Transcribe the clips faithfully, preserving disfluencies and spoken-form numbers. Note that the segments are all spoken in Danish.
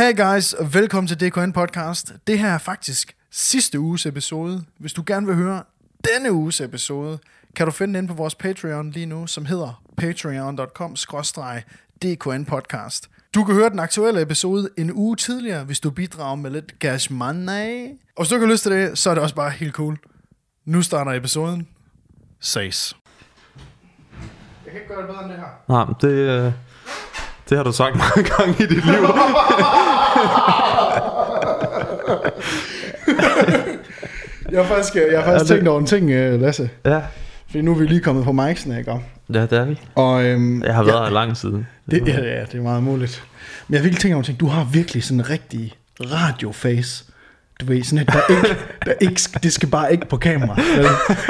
Hey guys, og velkommen til D K N Podcast. Det her er faktisk sidste uges episode. Hvis du gerne vil høre denne uges episode, kan du finde den inde på vores Patreon lige nu, som hedder patreon dot com slash D K N podcast. Du kan høre den aktuelle episode en uge tidligere, hvis du bidrager med lidt cash money. Og hvis du ikke har lyst til det, så er det også bare helt cool. Nu starter episoden. Ses. Jeg kan ikke gøre det bedre end det her. Nej, det... Øh... Det har du sagt mange gange i dit liv. jeg har faktisk, jeg har faktisk ja, tænkt over en ting, Lasse. Ja. Fordi nu er vi lige kommet på mic'en, ikke? Ja, det er vi. Og, øhm, jeg har været ja, her lang siden. Det, ja, ja, det er meget muligt. Men jeg har virkelig tænkt over en ting. Du har virkelig sådan en rigtig radioface. Du ved, sådan et, der ikke, der ikke, det skal bare ikke på kamera.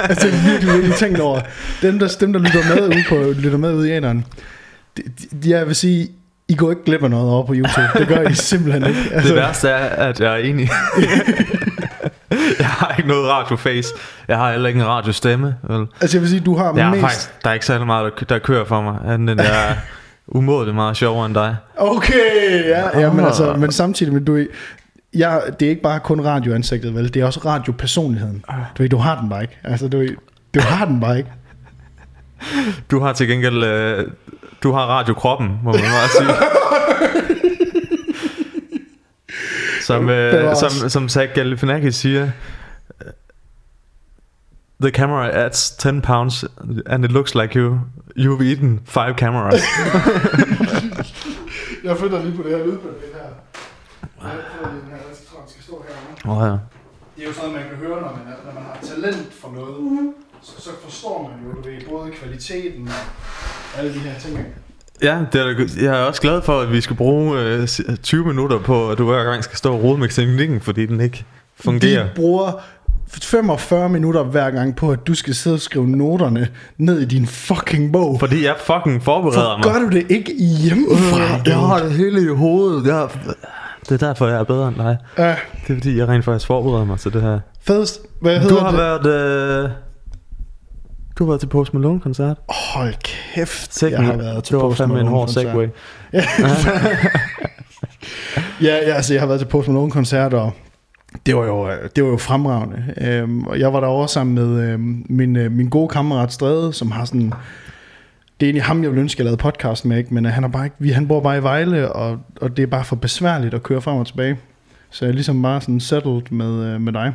Altså, jeg har virkelig, virkelig tænkt over dem, der, dem, der lytter med ude, på, lytter med ude i æderen. Jeg vil sige, I går ikke glip af noget over på YouTube. Det gør I simpelthen ikke, altså. Det værste er, at jeg er enig. Jeg har ikke noget radioface. Jeg har heller ikke en radiostemme. Altså jeg vil sige, du har jeg mest faktisk, der er ikke særlig meget, der kører for mig, end den der umådeligt meget sjovere end dig. Okay, ja, ja men, altså, men samtidig med du jeg, det er ikke bare kun radioansigtet, vel? Det er også radiopersonligheden. Du, du har den bare ikke, altså, du, du har den bare ikke. Du har til gengæld øh, du har radiokroppen, må man bare sige. Som, øh, som, som Zach Galifianakis siger, the camera adds ten pounds and it looks like you you've eaten five cameras. Jeg finder lige på det her lydbølge her. Jeg finder lige den her, jeg skal stå her. Oh, ja. Det er jo sådan, man kan høre, når man, når man har talent for noget. Så, så forstår man jo, du ved, både kvaliteten og alle de her ting. Ja, det er, jeg er også glad for, at vi skal bruge øh, tyve minutter på, at du hver gang skal stå og rode med teknikken, fordi den ikke fungerer. Vi bruger femogfyrre minutter hver gang på, at du skal sidde og skrive noterne ned i din fucking bog. Fordi jeg fucking forbereder mig. For gør du det ikke hjemmefra? Øh, jeg har det hele i hovedet. Jeg, det er derfor, jeg er bedre end dig. Øh. Det er fordi, jeg rent faktisk forbereder mig til det her. Fedest, hvad hedder det? Du har det? været... Øh, Du var til Post Malone koncert. Hold kæft, Segway. Jeg har været til Post Malone koncert. Det var fandme en hård Segway. ja, ja, altså jeg har været til Post Malone koncert, og det var jo det var jo fremragende. Øhm, og jeg var derovre sammen med øhm, min øh, min gode kammerat Stræde, som har sådan det er egentlig ham jeg ville ønske at lave podcast med, ikke? Men øh, han er bare ikke, han bor bare i Vejle, og og det er bare for besværligt at køre frem og tilbage. Så jeg er ligesom bare sådan settled med øh, med dig.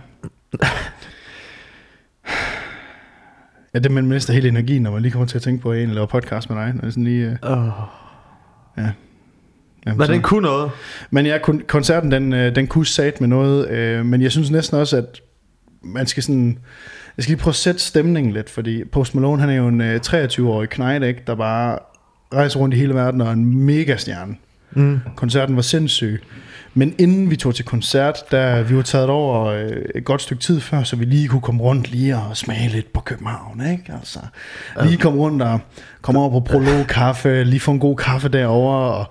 Ja, det man mister hele energien, når man lige kommer til at tænke på, at jeg laver podcast med dig. Når det sådan lige... Uh... Oh. Ja. Jamen, men den kunne noget. Men ja, koncerten, den, den kunne sat med noget. Øh, men jeg synes næsten også, at man skal sådan... Jeg skal lige prøve at sætte stemningen lidt, fordi Post Malone, han er jo en øh, treogtyve-årig knejt, ikke, der bare rejser rundt i hele verden og er en megastjerne. Mm. Koncerten var sindssyg. Men inden vi tog til koncert, der vi var taget over et godt stykke tid før, så vi lige kunne komme rundt lige og smage lidt på København, ikke? Altså, lige komme rundt og komme over på Prolog Kaffe, lige få en god kaffe derovre, og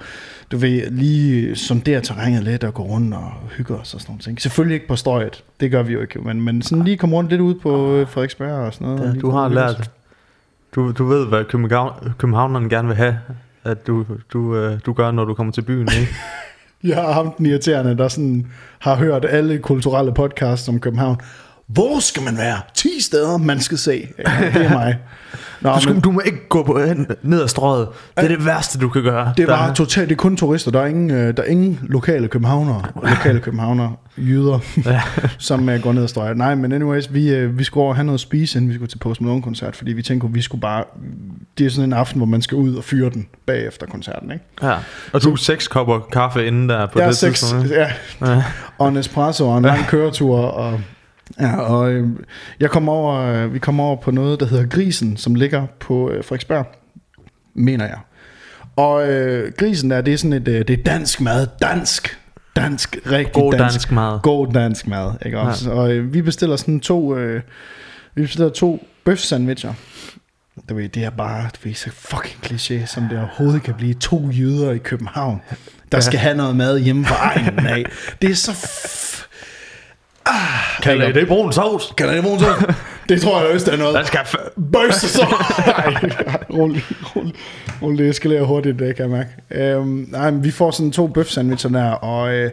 du ved, lige sondere terrænet lidt og gå rundt og hygge os og sådan noget. Selvfølgelig ikke på Strøget, det gør vi jo ikke, men, men sådan lige komme rundt lidt ud på Frederiksberg og sådan noget. Ja, du har lært, du, du ved hvad københavnerne gerne vil have, at du, du, du gør, når du kommer til byen, ikke? Jeg har ham den irriterende, der sådan har hørt alle kulturelle podcasts om København. Hvor skal man være? ti steder, man skal se. Ja, det er mig. Nå, du, skal, men, du må ikke gå på, ned ad Strøget. Det er det værste, du kan gøre. Det er totalt. Det er kun turister. Der er ingen, der er ingen lokale københavnere, lokale københavnere, jyder, ja. som går ned ad Strøget. Nej, men anyways, vi, vi skulle over have noget at spise, inden vi skulle til Post Malone-koncert, fordi vi tænkte, at vi skulle bare... Det er sådan en aften, hvor man skal ud og fyre den bagefter koncerten, ikke? Ja, og du så, seks kopper kaffe inden der på ja, det seks, tidspunkt. Ja, ja. Og en espresso og en lang køretur og... Ja, og øh, jeg kom over, øh, vi kom over på noget, der hedder Grisen, som ligger på øh, Frederiksberg, mener jeg. Og øh, Grisen der, det er sådan et, øh, det er dansk mad, dansk, dansk, rigtig god dansk, dansk mad. God dansk mad, ikke også? Ja. Og øh, vi bestiller sådan to, øh, vi bestiller to bøfsandwicher. Du ved, det er bare, du ved, så fucking kliché, som det overhovedet kan blive. To jyder i København, der ja. skal have noget mad hjemme fra egnen af. Det er så f- Ah, kalder I det brun sovs? Kalder I det brun sovs? Det tror jeg øst er noget. Der skal f- bøjse sig. Nej, rolig, rolig, rolig. Det eskalerer hurtigt, det kan jeg mærke. Øhm, nej, men vi får sådan to bøfsandwicher der, og øh,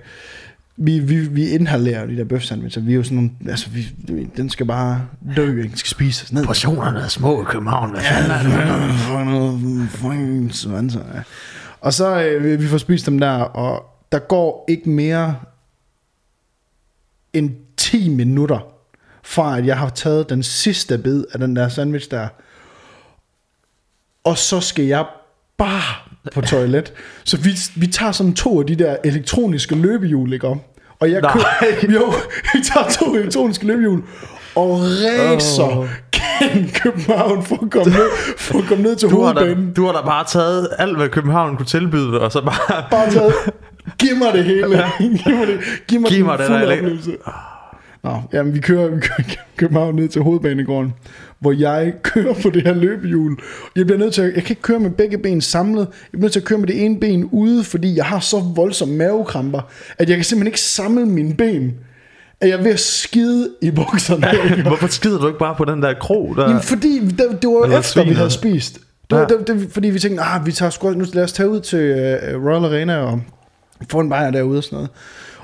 vi, vi, vi inhalerer de der bøfsandwicher. Vi er jo sådan nogle, altså, vi, den skal bare dø, ikke? Den skal spises ned. Portionerne er små i København. Hvad fanden? Ja, og så øh, vi får spist dem der, og der går ikke mere end ti minutter fra at jeg har taget den sidste bid af den der sandwich der, og så skal jeg bare på toilet. Så vi, vi tager sådan to af de der elektroniske løbehjul, ikke om? Og jeg køber, jo, vi tager to elektroniske løbehjul og racer oh. gennem København for at komme ned, for at komme ned til hovedbanen. Du har da bare taget alt hvad København kunne tilbyde, og så bare bare taget, giv mig det hele. Ja. Giv mig det, giv mig, giv mig den fulde der oplevelse. Nå, jamen vi kører, vi kører København ned til hovedbanegården, hvor jeg kører på det her løbehjul. Jeg bliver nødt til at, jeg kan ikke køre med begge ben samlet. Jeg bliver nødt til at køre med det ene ben ude, fordi jeg har så voldsomme mavekramper, at jeg kan simpelthen ikke samle mine ben, at jeg er ved at skide i bukserne. Ja, hvorfor skider du ikke bare på den der krog der? Jamen fordi det, det var jo efter vi havde spist. Det var, ja. det, det, fordi vi tænkte, ah, vi tager sku, nu lad os tage ud til uh, Royal Arena og få en bajer derude og sådan noget.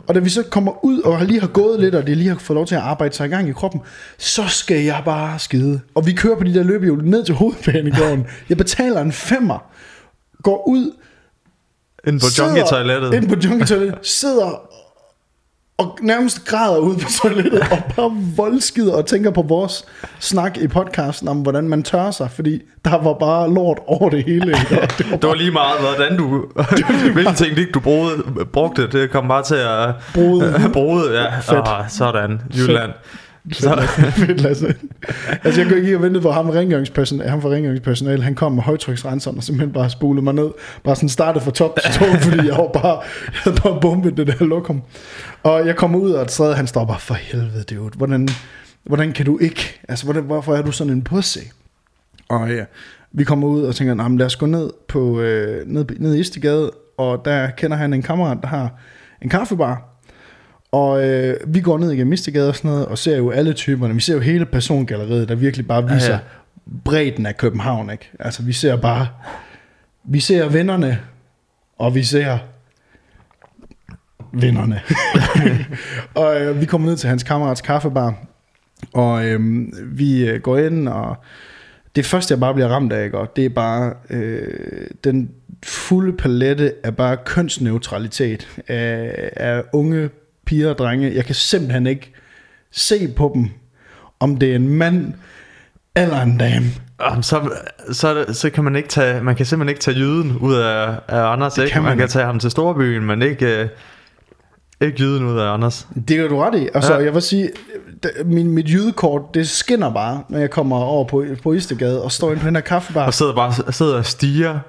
Og da vi så kommer ud og lige har gået lidt, og det lige har fået lov til at arbejde sig i gang i kroppen, så skal jeg bare skide. Og vi kører på de der løbehjul ned til hovedbanegården. Jeg betaler en femmer, går ud ind på junkie-toilettet, ind på junkie-toilettet, sidder og nærmest græder ude på toilettet og bare voldskider og tænker på vores snak i podcasten om hvordan man tørrer sig, fordi der var bare lort over det hele. Det var, bare... det var lige meget hvordan du hvilke ting ikke du brugte, brugte det kom bare til at bruge. Ja. Oh, sådan Jylland. Fedt, Lasse. Altså jeg kunne ikke have ventet på ham rengøringspersonale. Ham fra rengøringspersonale, han kom med højtryksrenseren og simpelthen bare spulede mig ned. Bare sådan startede fra top til top, fordi jeg var bare, jeg havde bare bombet det der lokum. Og jeg kom ud og træde, han står bare, for helvede dude, hvordan, hvordan kan du ikke, altså hvordan, hvorfor er du sådan en pussy? Og ja, vi kommer ud og tænker, nah, men lad os gå ned på øh, ned, ned i Istegade. Og der kender han en kammerat, der har en kaffebar. Og øh, vi går ned igennem Istegade og sådan noget, og ser jo alle typerne. Vi ser jo hele persongalleriet, der virkelig bare viser ja, ja. bredden af København, ikke? Altså vi ser bare, vi ser vennerne, og vi ser vennerne. Og øh, vi kommer ned til hans kammerats kaffebar, og øh, vi øh, går ind, og det første jeg bare bliver ramt af, ikke? Og det er bare øh, den fulde palette af bare kønsneutralitet af, af unge piger og drenge. Jeg kan simpelthen ikke se på dem, om det er en mand eller en dame. Så, så, så kan man ikke tage, man kan simpelthen ikke tage jyden ud af, af Anders. Det ikke? Kan man, man kan tage ham til storbyen, men ikke, ikke jyden ud af Anders. Det er du ret i. Altså, ja. Jeg vil sige, min, mit jydekort, det skinner bare, når jeg kommer over på, på Istegade og står inde på den her kaffebar. Og sidder bare sidder og stiger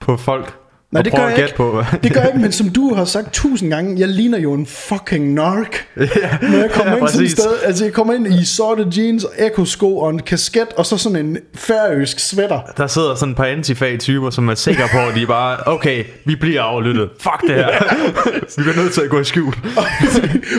på folk. Nej, det gør, jeg på. det gør jeg ikke, men som du har sagt tusind gange, jeg ligner jo en fucking nark, yeah, når jeg kommer yeah, ind sådan et sted. Altså jeg kommer ind i sorte jeans, ekosko og en kasket, og så sådan en færøsk sweater. Der sidder sådan et par antifag-typer, som er sikre på, at de bare, okay, vi bliver aflyttet, fuck det her, vi bliver nødt til at gå i skjul. og,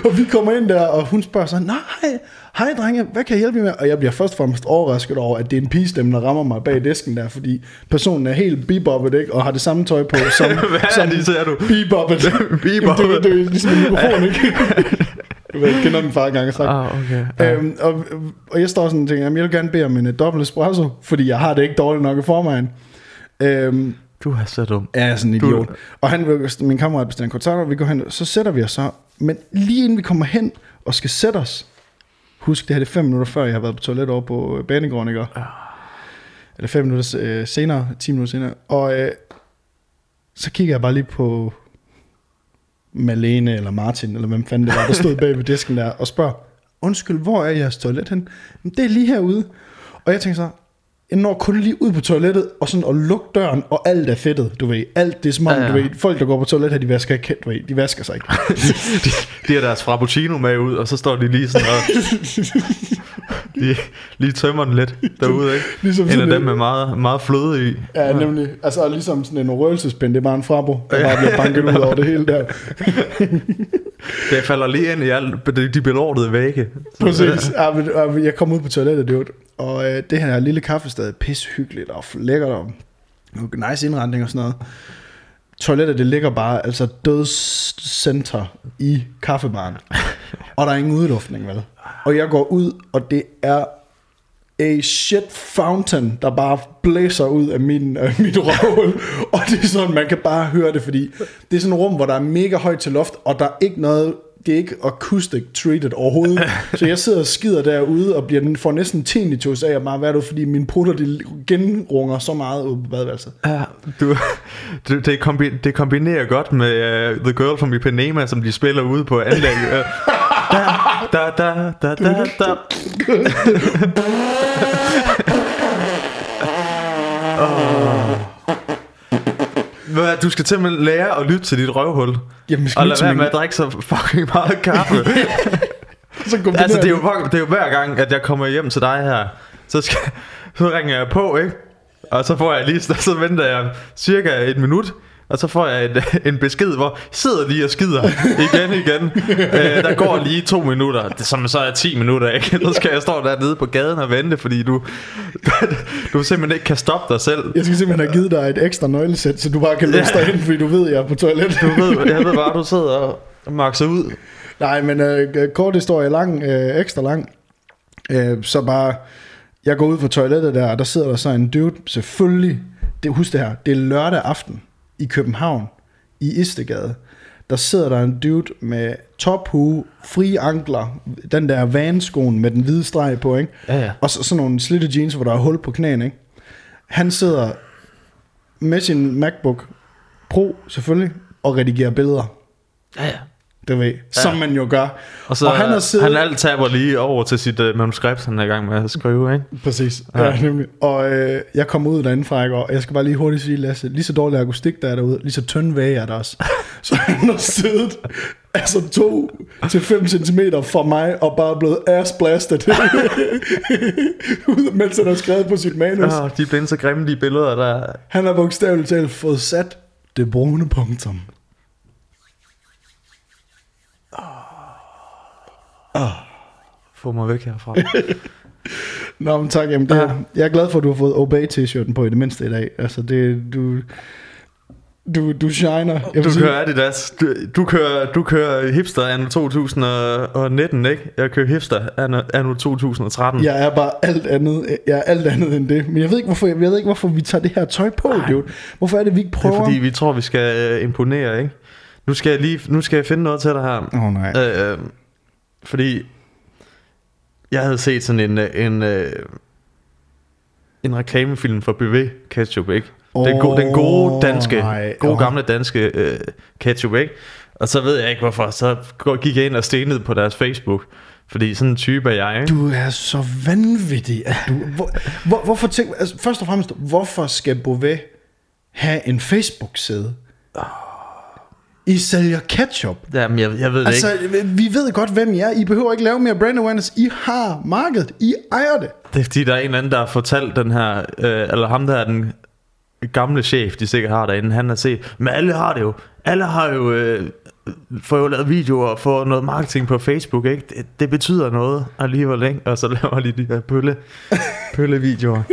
og vi kommer ind der, og hun spørger sådan, nej, hej drenge, hvad kan jeg hjælpe jer med? Og jeg bliver først og fremmest overrasket over, at det er en pigestemme, der rammer mig bag disken der, fordi personen er helt beboppet, ikke? Og har det samme tøj på som, som de, ser du? Beboppet. Beboppet. Det er ligesom en mikrofon, ikke? Jeg kender den far gang og sagt. Ah, okay. Ah. Øhm, og, og jeg står sådan og tænker, jeg vil gerne bede om en uh, dobbelt espresso, fordi jeg har det ikke dårligt nok i forvejen. Øhm, du er så dum. Ja, sådan en idiot. Du... Og han, min kammerat bestiller en koncert, og vi går hen, så sætter vi os så. Men lige inden vi kommer hen og skal sætte os, husk, det her det er fem minutter før, jeg har været på toilet over på banegården, ikke? Eller fem minutter øh, senere, ti minutter senere. Og øh, så kigger jeg bare lige på Malene eller Martin, eller hvem fanden det var, der stod bag ved disken der, og spørger, undskyld, hvor er jeres toilet hen? Men det er lige herude. Og jeg tænker så, jeg når kun lige ud på toilettet, og sådan, og luk døren, og alt er fedtet, du ved. Alt det er smart, ja, ja. Du ved. Folk, der går på toilet her, de vasker ikke, du ved. De vasker sig ikke. de, de har deres frappuccino med ud, og så står de lige sådan og... de lige tømmer den lidt derude, ikke? Ligesom en af dem med meget, meget fløde i. Ja, nemlig. Altså ligesom sådan en røgelsespind, det er bare en frabo, der bare bliver banket ud over det hele der. Det falder lige ind i alt, de belortede vægge. Præcis. Jeg kom ud på toilettet, og det her lille kaffestad, pishyggeligt og lækkert og nice indretning og sådan noget. Toilettet, det ligger bare altså dødscenter i kaffebaren. Og der er ingen udluftning, vel? Og jeg går ud, og det er a shit fountain, der bare blæser ud af min, af mit røvhul. Og det er sådan, man kan bare høre det, fordi det er sådan et rum, hvor der er mega højt til loft, og der er ikke noget, det er ikke acoustic treated overhovedet. Så jeg sidder og skider derude, og bliver, får næsten tinnitus af, og bare, hvad er det, fordi mine putter, de genrunger så meget ude på badeværelset. Ja, du, du, det, kombi, det kombinerer godt med uh, The Girl from Ipanema, som de spiller ude på anlægget. Da, da, da, da, da, da. Oh. Du skal simpelthen lære at lytte til dit røvhul. Jamen, og lade være med at drikke så fucking meget kaffe. Så altså det er, jo, det er jo hver gang at jeg kommer hjem til dig her, så, skal, så ringer jeg på, ikke? Og så får jeg lige, så venter jeg cirka et minut, og så får jeg en, en besked, hvor sidder lige og skider igen igen. øh, Der går lige to minutter, som så er ti minutter, ikke? Så skal jeg stå dernede på gaden og vente, fordi du, du simpelthen ikke kan stoppe dig selv. Jeg skal simpelthen have givet dig et ekstra nøglesæt, så du bare kan løse ja. dig ind, fordi du ved, jeg er på toilettet. Du ved, jeg ved bare, du sidder og makser ud. Nej, men øh, kort historie lang, øh, ekstra lang øh, så bare, jeg går ud fra toilettet der, og der sidder der så en dude. Selvfølgelig, det, husk det her, det er lørdag aften i København, i Istegade, der sidder der en dude med tophue, frie ankler, den der vanskoen med den hvide streg på, ikke? Ja, ja. Og så sådan nogle slidte jeans, hvor der er hul på knæen, ikke? Han sidder med sin MacBook Pro, selvfølgelig, og redigerer billeder. Ja, ja. Det ved jeg, som ja. man jo gør. Og, så, og han har siddet... Han alt taber lige over til sit uh, manuskript, han er i gang med at skrive, ikke? Præcis, ja, ja nemlig. Og øh, jeg kom ud derindefra, ikke? Og jeg skal bare lige hurtigt sige, Lasse, lige så dårlig akustik der er derude, lige så tynd væg er der også. Så han har siddet altså to til fem centimeter fra mig, og bare blevet ass-blastet. Mens han har skrevet på sit manus. Oh, de er blevet så grimme, de billeder, der... Han har bogstaveligt talt fået sat det brune punktum. Oh. Få mig væk herfra. Nå, men tak. Jamen, det ja. Jeg er glad for at du har fået Obey t-shirten på i det mindste i dag. Altså det du du du shiner. Du sige. kører Adidas. Du, du kører du kører hipster anno to tusind nitten, ikke? Jeg kører hipster anno, anno to tusind tretten. Jeg er bare alt andet. Jeg er alt andet end det. Men jeg ved ikke hvorfor. Jeg ved ikke hvorfor vi tager det her tøj på, dude. Hvorfor er det vi ikke prøver? Det er fordi vi tror vi skal imponere, ikke? Nu skal jeg lige nu skal jeg finde noget til dig her. Åh oh, nej. Øh, øh, Fordi jeg havde set sådan en en, en, en reklamefilm for Beauvais ketchup, ikke? Oh, den, go, den gode danske, nej, gode oh. gamle danske øh, ketchup, ikke? Og så ved jeg ikke hvorfor, så gik jeg ind og stenede på deres Facebook, fordi sådan en type er jeg, ikke? Du er så vanvittig, at du hvor, hvor, hvorfor tænk, altså, først og fremmest, hvorfor skal Beauvais have en Facebook-side? Oh. I sælger ketchup. Jamen, jeg, jeg ved det altså, ikke. Altså, vi ved godt, hvem I er. I behøver ikke lave mere brand awareness. I har markedet. I ejer det. Det er fordi, der er en eller anden, der har fortalt den her, øh, eller ham, der er den gamle chef, de sikkert har derinde. Han har set, men alle har det jo. Alle har jo, øh, får jo lavet videoer og får noget marketing på Facebook, ikke? Det, det betyder noget alligevel, ikke? Og så laver de de her pølle, pøllevideoer.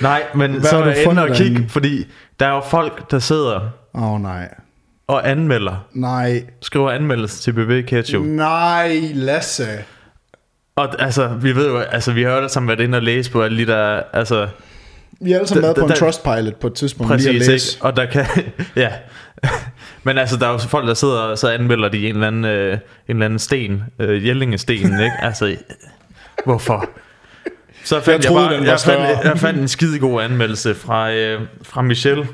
Nej, men hvad så er jeg inde og kigge, fordi der er jo folk, der sidder. Åh oh, nej. Og anmelder. Nej. Skriver anmeldelse til B B Ketchup. Nej, Lasse. Og altså, vi ved jo, altså vi har jo alle sammen været inde og læse på alle de der, altså... Vi har alle sammen været på en Trustpilot på et tidspunkt. Præcis, lige at læse. Ikke? Og der kan... ja. Men altså, der er jo folk, der sidder og så anmelder de en eller anden, øh, en eller anden sten. Øh, Jellingestenen, ikke? Altså, hvorfor? Så fandt jeg, jeg troede, bare... Jeg fandt, jeg fandt en skidegod anmeldelse fra, øh, fra Michelle.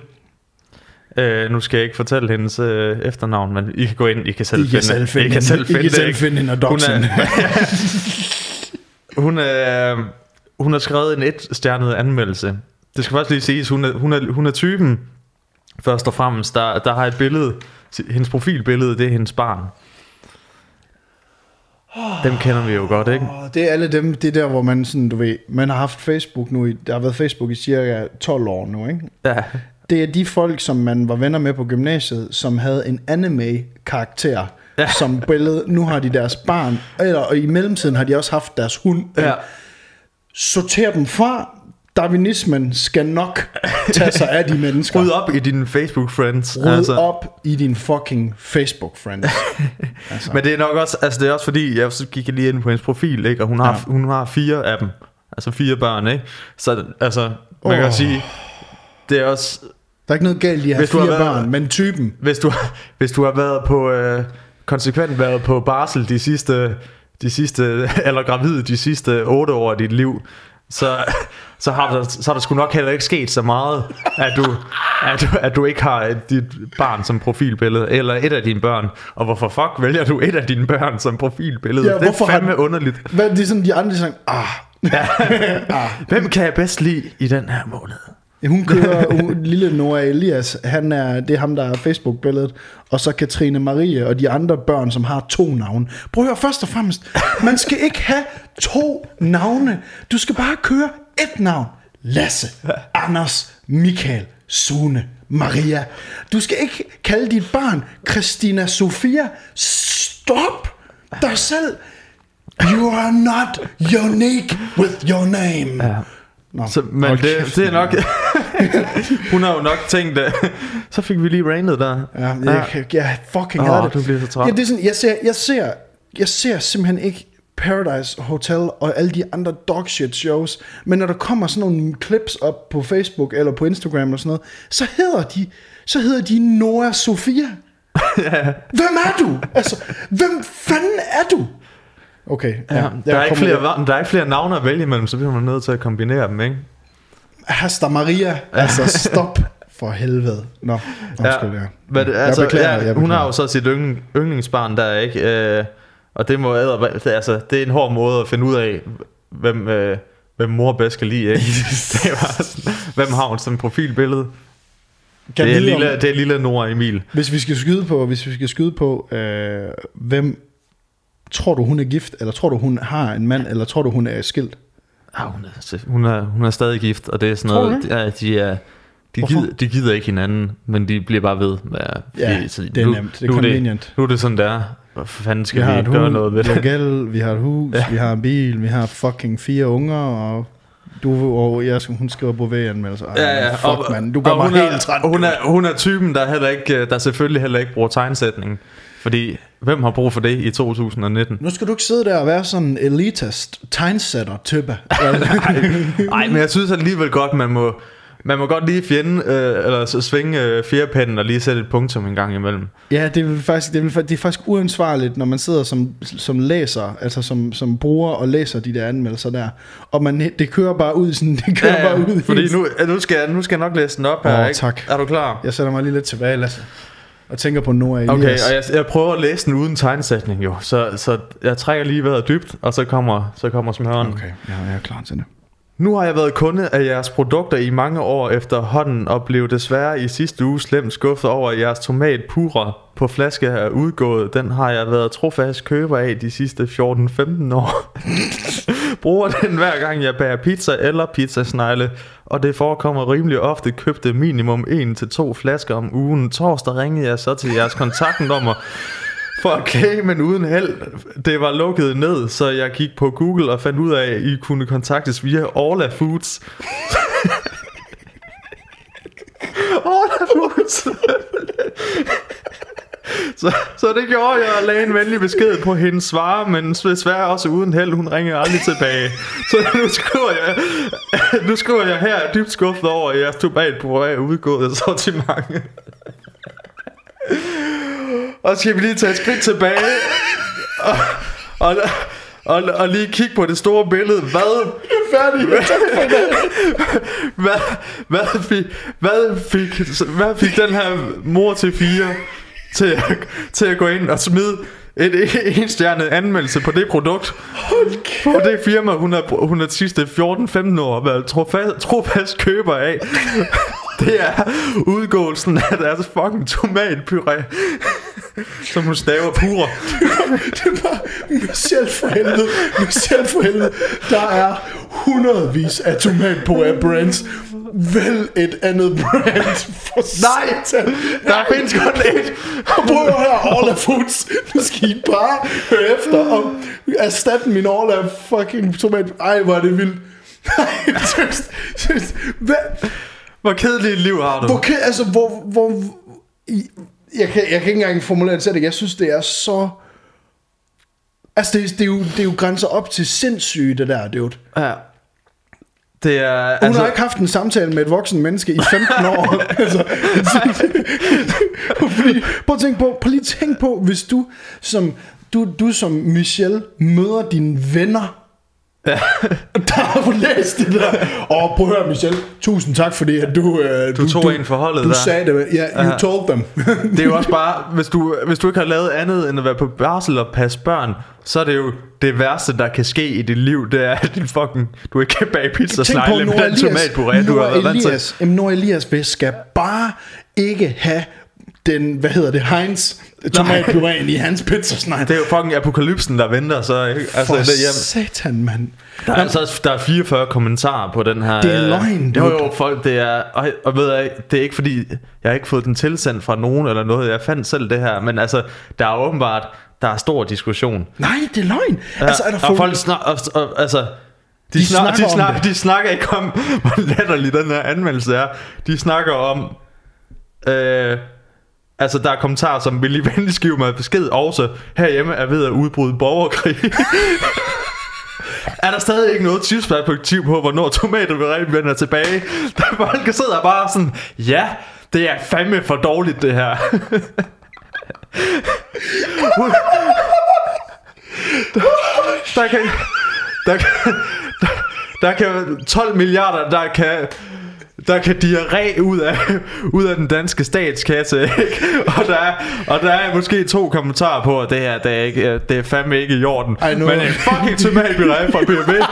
Øh, nu skal jeg ikke fortælle hendes øh, efternavn, men I kan gå ind, I kan selv I kan finde hende. I kan selv finde, I kan selv finde hende og doxen. Hun er, hun har skrevet en et-stjernet anmeldelse. Det skal faktisk lige siges, hun er, hun er, hun er typen, først og fremmest, der, der har et billede, hendes profilbillede, det er hendes barn. Dem kender vi jo godt, ikke? Det er alle dem, det der, hvor man sådan, du ved, man har haft Facebook nu, i, der har været Facebook i cirka tolv år nu, ikke? Ja. Det er de folk, som man var venner med på gymnasiet, som havde en anime-karakter, ja, som billede. Nu har de deres barn, eller, og i mellemtiden har de også haft deres hund. Ja. Sorter dem fra. Darwinismen skal nok tage sig af de mennesker. Ryd op i dine Facebook friends. Ryd altså. op i dine fucking Facebook friends. Altså. Men det er nok også, altså det er også fordi, jeg gik lige ind på hendes profil, ikke? Og hun har, ja. hun har fire af dem, altså fire børn, ikke? Så altså man oh. kan sige, det er også. Der er ikke noget galt i at have fire børn, været, men typen. Hvis du hvis du har været på øh, konsekvent været på barsel de sidste de sidste eller gravid de sidste otte år af dit liv. Så, så har der, så er der sgu nok heller ikke sket så meget, at du, at, du, at du ikke har dit barn som profilbillede, eller et af dine børn. Og hvorfor fuck vælger du et af dine børn som profilbillede? Ja, det er fandme han, underligt. Hvad, det er sådan de andre, der ah. Ja. ah. Hvem kan jeg bedst lide i den her måned? Ja, hun kører hun, lille Noah Elias, han er, det er ham, der er Facebook-billedet. Og så Katrine Marie og de andre børn, som har to navne. Prøv at høre, først og fremmest, man skal ikke have to navne. Du skal bare køre et navn. Lasse, Anders, Michael, Sune, Maria. Du skal ikke kalde dit barn Christina Sofia. Stop dig selv. You are not unique with your name. Ja. Nå, så, men det, kæft, det er nok hun har jo nok tænkt så fik vi lige rainet der. Ja, jeg, jeg, jeg fucking oh, havde det. Du bliver så træt. Ja, det er sådan, jeg ser, jeg ser, jeg ser simpelthen ikke Paradise Hotel og alle de andre dogshit shows. Men når der kommer sådan nogle clips op på Facebook eller på Instagram eller sådan noget, så hedder de, så hedder de Noah Sofia. Ja. Hvem er du? Altså, hvem fanden er du? Okay, ja. Ja, der, er ikke flere, der er ikke flere navne at vælge imellem, så bliver man nødt til at kombinere dem, ikke? Hasta Maria, altså stop for helvede. Nå, undskyld, ja. Men, jeg altså, beklager, ja, jeg hun har jo så sit yndling, yndlingsbarn der, ikke? Øh, og det må altså, det er en hård måde at finde ud af, hvem, øh, hvem mor bedst kan lide, ikke? Det var sådan, hvem har hun som profilbillede? Kan det er lille, lille, det er lille Nora Emil. Hvis vi skal skyde på, hvis vi skal skyde på, øh, hvem tror du hun er gift, eller tror du hun har en mand, eller tror du hun er skilt? Ja, hun er hun er hun er stadig gift, og det er sådan noget. Ja, de er de gider, de gider ikke hinanden, men de bliver bare ved med. Ja, så det er nu, nemt, det er convenient. Nu er det sådan der. Hvad fanden skal vi, vi ikke gøre hus, noget ved det? Gæld, vi har et hus, ja. Vi har en bil, vi har fucking fire unger og du og jeg, hun skriver Beauvais-anmeldelser. Ja, ja. Fuck og, man, du gør mig helt træt. Hun er hun er typen der heller ikke der selvfølgelig heller ikke bruger tegnsætning. Fordi, hvem har brug for det i to tusind nitten? Nu skal du ikke sidde der og være sådan en elitist tegnsætter-type. Nej, men jeg synes alligevel godt, man må, man må godt lige fjende, øh, eller svinge øh, fjerdepinden og lige sætte et punktum en gang imellem. Ja, det er faktisk, det er, det er faktisk uansvarligt, når man sidder som, som læser, altså som, som bruger og læser de der anmeldelser der. Og man, det kører bare ud sådan, det kører ja, ja, bare ud. Fordi nu, nu, skal jeg, nu skal jeg nok læse den op oh, her, ikke? Tak. Er du klar? Jeg sætter mig lige lidt tilbage, Lasse. Og tænker på Noah Elias. Okay, og jeg, jeg prøver at læse den uden tegnsætning jo. Så, så jeg trækker lige vejret dybt, og så kommer, så kommer smøren. Okay, ja, jeg er klar til det. Nu har jeg været kunde af jeres produkter i mange år efterhånden, og blev desværre i sidste uge slemt skuffet over jeres tomat pura på flaske er udgået. Den har jeg været trofast køber af de sidste fjorten til femten år. Bruger den hver gang jeg bager pizza eller pizzasnegle, og det forekommer rimelig ofte. Købte minimum en til to flasker om ugen. Torsdag ringede jeg så til jeres kontaktnummer for at klage, men uden held. Det var lukket ned, så jeg gik på Google og fandt ud af, at I kunne kontaktes via Aller Foods. Aller Foods. Så, så det gjorde jeg og lagde en venlig besked på hendes svar, men desværre også uden held. Hun ringer aldrig tilbage. Så nu skriver jeg, nu skriver jeg her dybt skuffet over jeres tomatpuré udgået sortiment. Og skal vi lige tage et skridt tilbage og, og, og, og lige kigge på det store billede. Hvad færdig, hvad, hvad, fik, hvad, fik, hvad fik den her mor til fire Til at, til at gå ind og smide et enstjernet anmeldelse på det produkt, okay, på det firma hun har, hun har de sidste fjorten til femten år været trofast køber af. Det er udgåelsen af deres fucking tomatpuré, som hun staver pure. Det er bare Michelle for helvede. Michelle for helvede. Der er hundredvis af tomatpuré brands. Vel et andet brand for nej, satan. Der findes kun et. Prøv at høre, Aller Foods. Nu skal I bare høre efter og erstatte min Aller fucking tomat. Ej, hvor er det vildt. Nej, seriøst, seriøst. Hvad? Hvor kedeligt liv har du? Hvor ked, altså, hvor, hvor i, jeg, kan, jeg kan ikke engang formulere det selv. Jeg synes, det er så... Altså, det, det, er, jo, det er jo grænser op til sindssyge, det der, dude. Ja. Det er, hun altså... har ikke haft en samtale med et voksen menneske i femten år. Altså, fordi, prøv at tænk på, prøv lige tænk på, hvis du som, du, du som Michelle møder dine venner. Ja. Der har du læst det der. Og prøv at høre, Michelle, tusind tak fordi at du, øh, du, du tog du, ind forholdet. Du der. Sagde det. Ja, yeah, you told them. Det er jo også bare, hvis du, hvis du ikke har lavet andet end at være på barsel og passe børn, så er det jo det værste der kan ske i dit liv. Det er at din fucking, du ikke kan bage pizza snegle med den tomatpuré du har været vant til. Jamen Nora Elias Vest skal bare ikke have den, hvad hedder det, Heinz tomatpuréen i hans pizzasnegle. Det er jo fucking apokalypsen der venter. Så altså, for det, satan, mand. Der er, altså, der er fireogfyrre kommentarer på den her. Det er løgn. Jo jo folk, det er, og, og ved jeg, det er ikke fordi jeg har ikke fået den tilsendt fra nogen eller noget. Jeg fandt selv det her. Men altså, der er åbenbart, der er stor diskussion. Nej, det er løgn. Altså, er der og folk snak, og, og, altså de, de, snak, snakker de, snak, de snakker ikke om hvor latterlig den her anmeldelse er. De snakker om Øh altså, der er kommentarer, som vil lige venligst give mig besked. Også herhjemme er ved at udbryde borgerkrig. Er der stadig ikke noget tidsperspektiv på, hvornår tomater vender tilbage? Der folk sidder bare sådan, ja, det er fandme for dårligt, det her. der, der kan... Der kan... Der, der kan tolv milliarder, der kan... Der kan diarré ud af, ud af den danske statskasse, ikke? Og, der er, og der er måske to kommentarer på, at det her, det er, ikke, det er fandme ikke i orden. Men en fucking tomatpuré fra Beauvais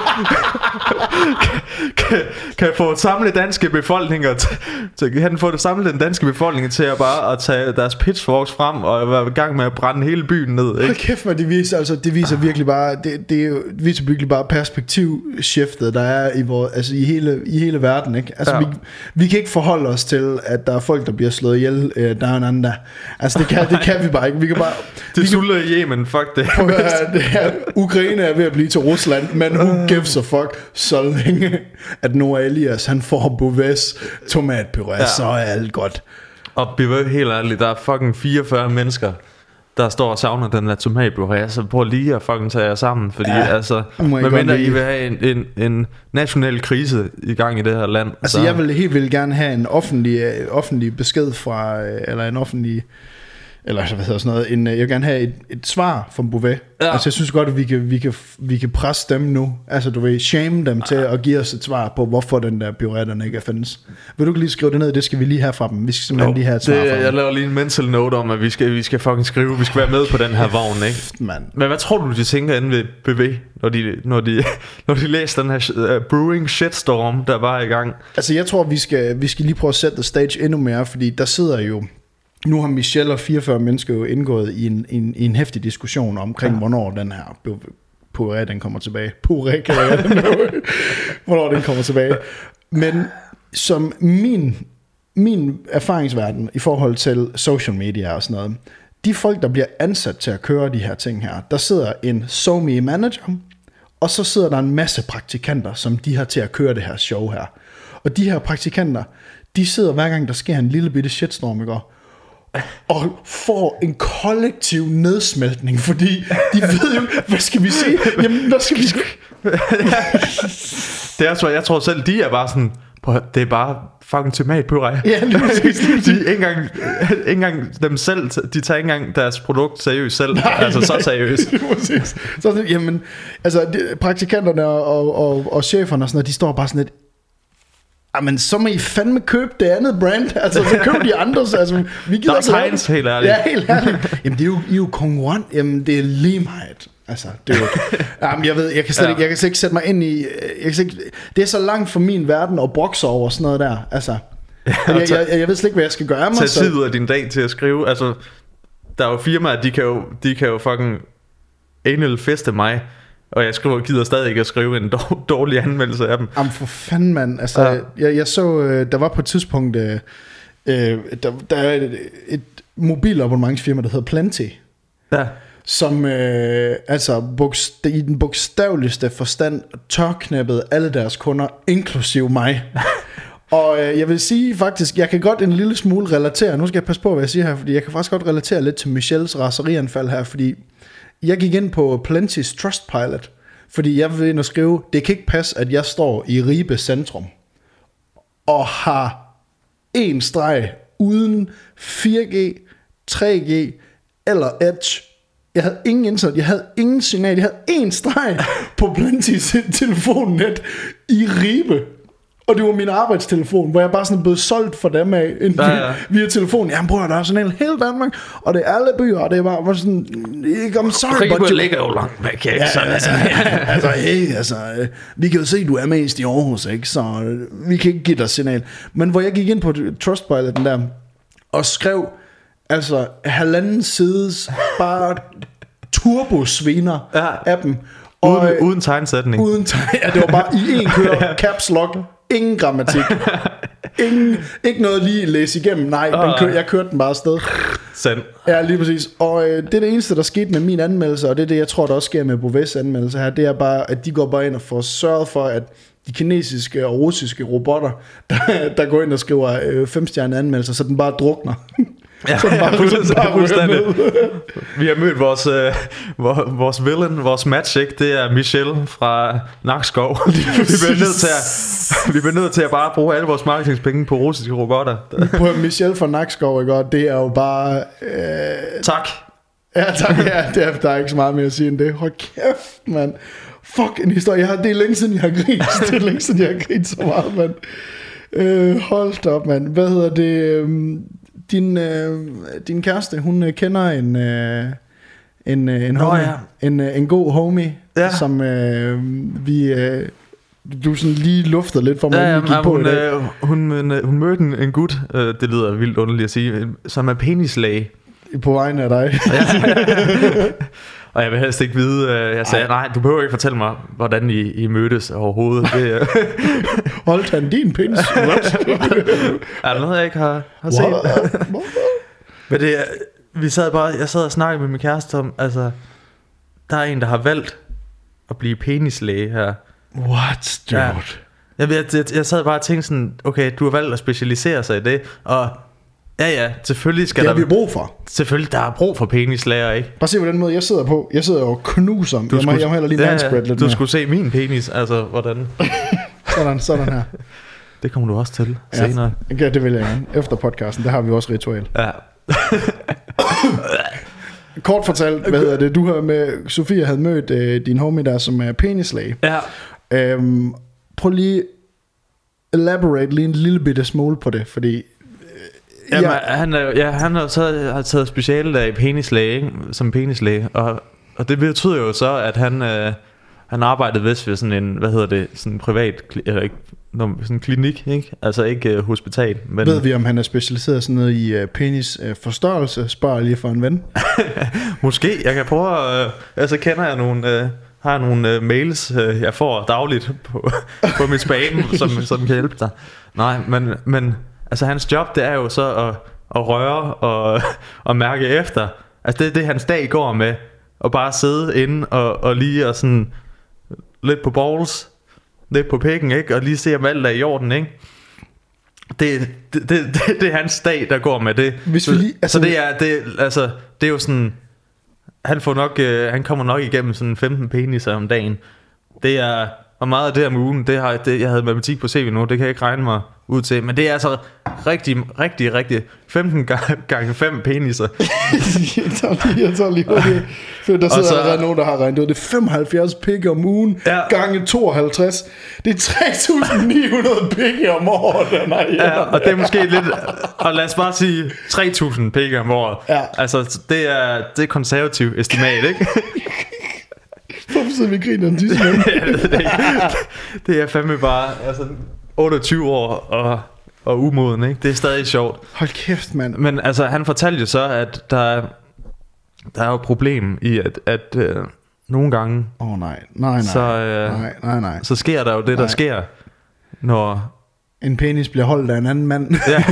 kan, kan, kan få samlet danske befolkninger til, kan få det samlet den danske befolkning til at bare at tage deres pitchforks frem og være i gang med at brænde hele byen ned, ikke? Hold kæft, man, det viser, altså, det viser virkelig bare, det, det viser virkelig bare perspektivskiftet, der er i, vores, altså, i, hele, i hele verden, ikke? Altså, ja. vi, Vi kan ikke forholde os til at der er folk der bliver slået ihjel øh, der og en anden der. Altså det kan, det kan vi bare ikke. Vi kan bare det sulter i Yemen. Fuck det, prøv, øh, det her, Ukraine er ved at blive til Rusland. Men who gives a fuck, så længe at Noah Elias han får Beauvais tomatpuré, ja. Så er alt godt. Og Beauvais, helt ærligt, der er fucking fireogfyrre mennesker der står og savner den der tomatpuré, så prøv lige at fucking tage jer sammen, fordi ja, altså, medmindre I vil have en, en, en national krise i gang i det her land. Altså så. Jeg vil helt vildt gerne have en offentlig, offentlig besked fra, eller en offentlig, eller hvad hedder sådan noget, en, jeg vil gerne have et, et svar fra Beauvais. Ja. Altså jeg synes godt, at vi kan, vi kan, vi kan presse dem nu, altså du vil shame dem til at give os et svar på, hvorfor den der puré ikke er findes. Vil du ikke lige skrive det ned, det skal vi lige have fra dem, vi skal simpelthen jo, lige have et svar det, fra jeg dem. Jeg laver lige en mental note om, at vi skal, vi skal fucking skrive, vi skal være med på den her vogn, ikke? Man. Men hvad tror du, de tænker inde ved Beauvais, når de, når de, når de læser den her uh, brewing shitstorm, der var i gang? Altså jeg tror, vi skal, vi skal lige prøve at sætte the stage endnu mere, fordi der sidder jo... Nu har Michelle og fireogfyrre mennesker jo indgået i en, en, en heftig diskussion omkring, ja, hvornår den her puré, den kommer tilbage. Puré, kan jeg den hvornår den kommer tilbage. Men som min, min erfaringsverden i forhold til social media og sådan noget, de folk, der bliver ansat til at køre de her ting her, der sidder en SoMe manager, og så sidder der en masse praktikanter, som de har til at køre det her show her. Og de her praktikanter, de sidder hver gang, der sker en lille bitte shitstorm, ikke? Og får en kollektiv nedsmeltning, fordi de ved jo, hvad skal vi sige? Jamen, hvad skal vi sige? Det er så, jeg tror selv, de er bare sådan, det er bare fucking tomatpuré. Ja, det er de ikke engang, ikke engang dem selv, de tager ikke engang deres produkt seriøst selv. Nej, altså nej, så seriøst. Så jamen, altså praktikanterne og, og, og cheferne og sådan noget, de står bare sådan lidt, men så må I fandme købe det andet brand. Altså så køber de andres, altså, vi gider der er tegns, helt ærligt. Ja, helt ærligt. Jamen det er jo, I er jo konkurrent. Jamen det er lige meget. Altså det er jo jamen, jeg ved, jeg kan slet ja. ikke, jeg kan slet ikke sætte mig ind i jeg kan slet ikke, det er så langt fra min verden og brokser over sådan noget der. Altså jeg, jeg, jeg ved slet ikke, hvad jeg skal gøre mig. Tag tid ud af din dag til at skrive. Altså, der er jo firmaer, de kan jo, de kan jo fucking anal feste mig, og jeg skriver, gider stadig ikke at skrive en dårlig anmeldelse af dem. Jamen for fanden, mand. Altså, ja. jeg, jeg så, der var på et tidspunkt, øh, der, der er et, et mobilabonnementsfirma, der hedder Plenty. Ja. Som øh, altså bogst- i den bogstaveligste forstand tørknæppede alle deres kunder, inklusive mig. Og øh, jeg vil sige faktisk, jeg kan godt en lille smule relatere. Nu skal jeg passe på, hvad jeg siger her, fordi jeg kan faktisk godt relatere lidt til Michelles raserianfald her, fordi jeg gik ind på Plenty's Trustpilot, fordi jeg ville ind og skrive, det kan ikke passe, at jeg står i Ribe centrum og har en streg uden fire G, tre G eller Edge. Jeg havde ingen internet, jeg havde ingen signal, jeg havde én streg på Plenty's telefonnet i Ribe. Og det var min arbejdstelefon, hvor jeg bare sådan blev solgt for dem af ja, ja. via telefonen. Jamen bror, der er sådan en hele Danmark, og det er alle byer, og det var bare sådan, I'm sorry, but you... ligger jo langt væk, ikke? Ja, altså, altså, hey, altså, vi kan jo se, du er mest i Aarhus, ikke? Så vi kan ikke give dig signal. Men hvor jeg gik ind på Trustpilot, den der, og skrev, altså, halvanden sides, bare turbosviner ja. af dem. Og, uden, uden tegnsætning. Uden tegn, ja, det var bare i en kører, caps lock. Ingen grammatik. Ingen, ikke noget lige at læse igennem. Nej, oh, den kø- jeg kørte den bare afsted. Send. Ja, lige præcis. Og øh, det er det eneste, der skete med min anmeldelse, og det er det, jeg tror, der også sker med Beauvais anmeldelse her, det er bare, at de går bare ind og får sørget for, at de kinesiske og russiske robotter, der, der går ind og skriver øh, femstjernede anmeldelser, så den bare drukner. Ja, så den bare, ja, så den bare ryger ned. Vi har mødt vores, øh, vores villain, vores match, ikke? Det er Michelle fra Nakskov. Vi bliver nødt til at, vi bliver nødt til at bare bruge alle vores marketingspenge på russiske robotter. På Michelle fra Nakskov, ikke? Det er jo bare... Øh... Tak. Ja, tak. Ja, det er, der er ikke så meget mere at sige end det. Hold kæft, mand. Fuck en historie. Jeg har, det er længe siden, jeg har grint. Det er længe siden, jeg har grint så meget, mand. Øh, hold da op, mand. Hvad hedder det... Øh... Din, øh, din kæreste, hun øh, kender en øh, en øh, en, Nå, homie, ja. en, øh, en god homie, ja. som øh, vi øh, du sådan lige luftede lidt for mig. Ja, jamen, på hun, øh, hun, øh, hun mødte en, en gut, øh, det lyder vildt underligt at sige, som er penislæge. På vejen af dig. Og jeg vil helst ikke vide, øh, jeg sagde, nej, du behøver ikke fortælle mig, hvordan I, I mødtes overhovedet. Det, øh. Holdt han din penis? Er der noget, jeg ikke har, har set? Men det, vi sad bare, jeg sad og snakkede med min kæreste om, altså, der er en, der har valgt at blive penislæge her. What, dude? Ja. Jeg, jeg, jeg, jeg sad bare og tænkte sådan, okay, du har valgt at specialisere sig i det, og... Ja, ja, selvfølgelig skal det der... Det har vi brug for. Selvfølgelig, der er brug for penislæger, ikke? Bare se, på den måde jeg sidder på. Jeg sidder og knuser. Du jeg, skulle, må, jeg må heller lige ja, manspread lidt. Du mere. Skulle se min penis, altså, hvordan... sådan, sådan her. Det kommer du også til ja. senere. Ja, det vil jeg gerne. Efter podcasten, der har vi også ritual. Ja. Kort fortalt, hvad hedder det? Du har med... Sofia havde mødt øh, din homie der, som er penislæge. Ja. Øhm, prøv lige... Elaborate lige en lille bitte smule på det, fordi... Jamen, ja. han, er, ja, han er så, har taget speciale der i penislæge, ikke? Som penislæge, og, og det betyder jo så, at han, øh, han arbejdede vist ved sådan en, hvad hedder det, sådan en privat, eller ikke, sådan en klinik, ikke? Altså ikke øh, hospital. Men... Ved vi, om han er specialiseret sådan noget i øh, penisforstørrelse? Øh, Spørg lige for en ven. Måske, jeg kan prøve at, øh, altså kender jeg nogle... Øh, har jeg nogle øh, mails, øh, jeg får dagligt på, på min spam, som, som kan hjælpe dig. Nej, men... men altså hans job, det er jo så at, at røre og at mærke efter. Altså det er det, hans dag går med. Og bare sidde inde og, og lige og sådan lidt på balls, lidt på pikken, ikke? Og lige se, om alt er i orden, ikke? Det, det, det, det, det er hans dag, der går med det. Hvis vi lige, altså, så det er, det, altså, det er jo sådan... Han, får nok, øh, han kommer nok igennem sådan femten peniser om dagen. Det er... Og meget af det om ugen, det har det, jeg havde matematik på C V nu, det kan jeg ikke regne mig ud til. Men det er altså rigtig, rigtig, rigtig femten gange fem peniser. Jeg tager lige hurtigt. Der sidder så, der nogen, der har regnet ud. Det er femoghalvfjerds pikke om ugen, ja, gange tooghalvtreds. Det er tre tusind ni hundrede pikke om året. Nej, ja. Ja, og det er måske lidt... Og lad os bare sige tre tusind pikke om året. Ja. Altså, det er, det er konservativt estimat, ikke? Hvorfor sidder vi og griner en tysk mand? Det er fandme bare altså, otteogtyve år og, og umoden, ikke? Det er stadig sjovt. Hold kæft, mand. Men altså, han fortalte jo så, at der, der er jo et problem i, at, at øh, nogle gange... Åh oh, nej, nej, nej. Så, øh, nej, nej, nej. Så sker der jo det, nej. der sker, når... En penis bliver holdt af en anden mand. Ja.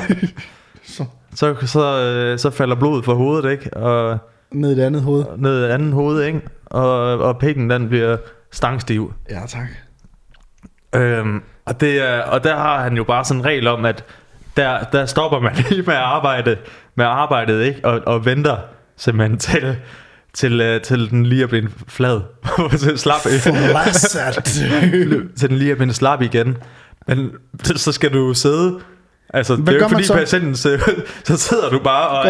så så, så, øh, så falder blodet fra hovedet, ikke? Og... Ned i det andet hoved. Ned i det andet hoved, ikke? Og, og pikken, den bliver stangstiv. Ja, tak. Øhm, og, det, og der har han jo bare sådan en regel om, at der, der stopper man lige med at arbejde, med arbejdet, ikke? Og, og venter simpelthen til, til, til den lige er blevet flad. slap. til den lige er blevet slap igen. Men så skal du sidde... Altså, hvad det er jo fordi patienten så? så sidder du bare og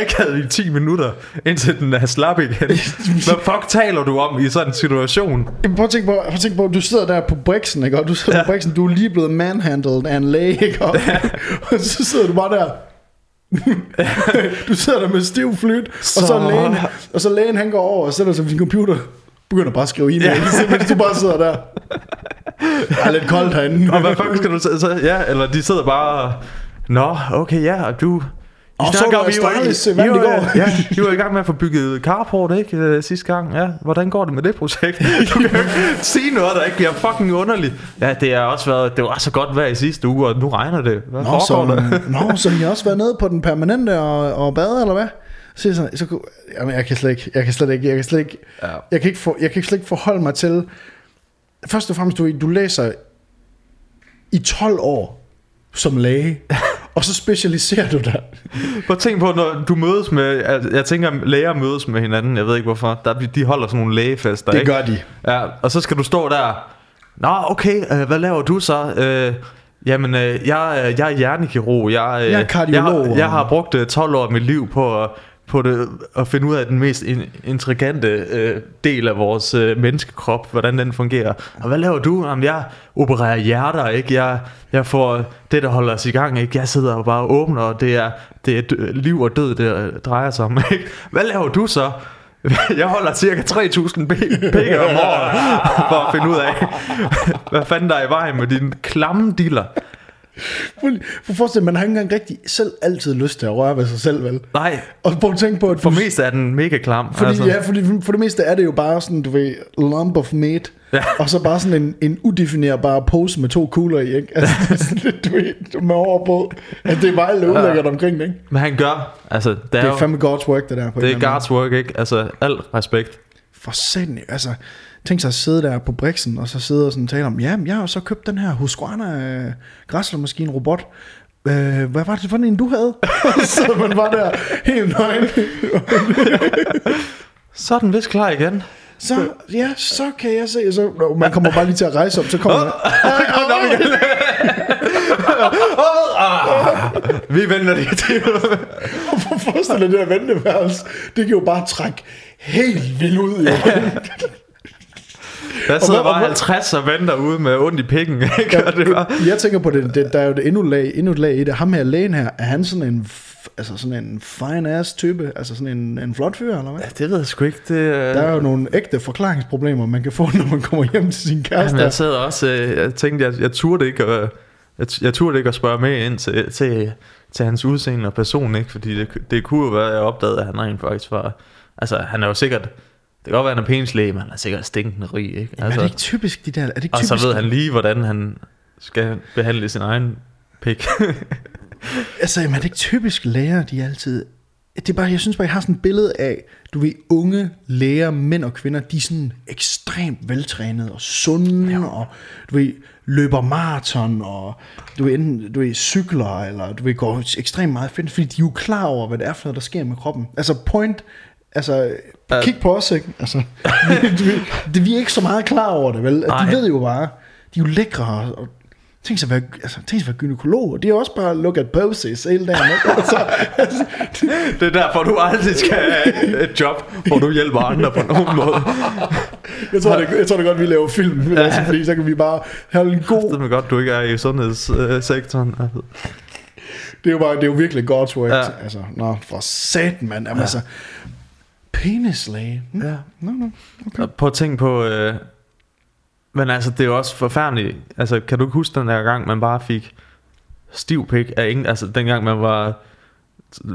akavet i ti minutter, indtil den er slap igen. Hvad fuck taler du om i sådan en situation? Jamen, prøv at tænke på, prøv at tænke på du sidder der på briksen, ikke? Og du sidder ja. på briksen, du er lige blevet manhandled af en læge, ikke? Og, ja. og så sidder du bare der. Du sidder der med stiv flyt, så... og så lægen, og så lægen han går over og sætter sig på sin computer. Begynder bare at skrive e-mail, ja. mens du bare sidder der. Det er lidt koldt herinde. Og hvad fuck skal du så? Ja, eller de sidder bare... Nå, okay, ja, og du... Og så er du Astralis, hvad det går. Ja, du var i gang med at få bygget carport, ikke? Sidste gang, ja. Hvordan går det med det projekt? Du kan jo sige noget, der ikke bliver fucking underligt. Ja, det har også været... Det var så godt vejr i sidste uge, og nu regner det. Hvad nå, så, der? Nå, så I også været nede på den permanente og, og bade, eller hvad? Så sådan, så kunne, jamen jeg kan slet ikke, jeg kan slet ikke, jeg kan slet ikke, ja. jeg kan ikke for, jeg kan slet ikke forholde mig til. Først og fremmest du, du læser i tolv år som læge, og så specialiserer du dig. Prøv at tænk på, når du mødes med, jeg tænker læger mødes med hinanden, jeg ved ikke hvorfor, der de holder sådan nogle lægefester. Det ikke? Gør de. Ja, og så skal du stå der. Nå, okay, øh, hvad laver du så? Øh, Jamen, øh, jeg, jeg er hjernekirurg. Jeg, øh, jeg er kardiolog. Jeg, jeg har brugt tolv år af mit liv på at på det, at finde ud af den mest in, intrigante øh, del af vores øh, menneskekrop, hvordan den fungerer. Og hvad laver du? Jamen, jeg opererer hjerter, ikke? Jeg, jeg får det, der holder os i gang, ikke? Jeg sidder og bare åbner, og det er, det er dø, liv og død, det drejer sig om, ikke? Hvad laver du så? Jeg holder cirka tre tusind pikker om året for at finde ud af, hvad fanden der er i vejen med dine klamme diller. For forestil dig, man har ikke engang rigtig selv altid lyst til at røre ved sig selv, vel? Nej. Og prøv at tænke på, at for du... mest er den mega klam. Fordi, altså. Ja, fordi for det meste er det jo bare sådan, du ved, lump of meat, ja. Og så bare sådan en, en udefinerbar pose med to kugler i, ikke? Altså, det er sådan lidt, du ved, med over på, at det er bare løblækkert ja. omkring det, ikke? Men han gør, altså... Det er, det er jo, fandme God's work, det der. På det er God's work, ikke? Altså, alt respekt. For satan, altså... Tænk sig at sidde der på briksen, og så sidde og sådan tale om, ja, jeg har så købt den her Husqvarna øh, græsslemaskine robot. Øh, hvad var det for en, du havde? Så man var der helt nøgen. Så er den vist klar igen. Så, ja, så kan jeg se. Så, no, man kommer bare lige til at rejse op, så kommer man. Vi vender det til. Hvorfor forestiller det der venteværelse? Det kan jo bare trække helt vildt ud i øvrigt. Der sidder bare halvtreds og venter ude med ondt i pikken, ikke? Ja, det var... Jeg tænker på det, det, der er jo det endnu lag, endnu lag i det. Ham her lægen her, er han sådan en, altså sådan en fine ass type? Altså sådan en, en flot fyr, eller hvad? Ja, det ved jeg sgu ikke det, uh... Der er jo nogle ægte forklaringsproblemer man kan få, når man kommer hjem til sin kæreste. Ja, jeg sad også, øh, jeg tænkte, jeg, jeg turde ikke at, jeg, jeg turde ikke at spørge med ind til, til, til hans udseende og person, ikke? Fordi det, det kunne jo være, jeg opdagede, at han rent faktisk var, altså han er jo sikkert, det kan godt være, at han er penislæge, men han er sikkert stinkende rig, ikke? Altså, jamen, er det ikke typisk, de der... Er det ikke og typisk? Så ved han lige, hvordan han skal behandle sin egen pik. Altså, jamen, er det ikke typisk læger, de altid... Det er bare, jeg synes bare, jeg har sådan et billede af, du ved, unge læger, mænd og kvinder, de er sådan ekstremt veltrænede og sunde, ja. Og du ved, løber maraton, og du ved, enten du ved, cykler, eller du ved, går ekstremt meget fedt, fordi de er jo klar over, hvad det er for noget, der sker med kroppen. Altså, point... Altså, uh, kig på os, ikke? Altså, vi, vi er ikke så meget klar over det, vel? De ved jo bare, de er jo lækre, og tænk sig at være, altså, tænk sig at være gynekolog, og det er også bare look at poses hele dagen, ikke? Altså, altså, det, det er derfor, du aldrig skal have et job, hvor du hjælper andre på nogen måde. Jeg tror, det, jeg tror det godt, vi laver film, altså, fordi så kan vi bare have en god... Det er godt, du ikke er i sundhedssektoren. Altså. Det er jo bare, det er jo virkelig God's work. Ja. Altså, nå, for satan, mand. Jamen, ja. Altså... Penislæge. Mm. Ja. No, no. Okay. Prøv at tænke på øh... Men altså det er jo også forfærdeligt. Altså kan du ikke huske den der gang man bare fik stiv pik af ingen, altså dengang man var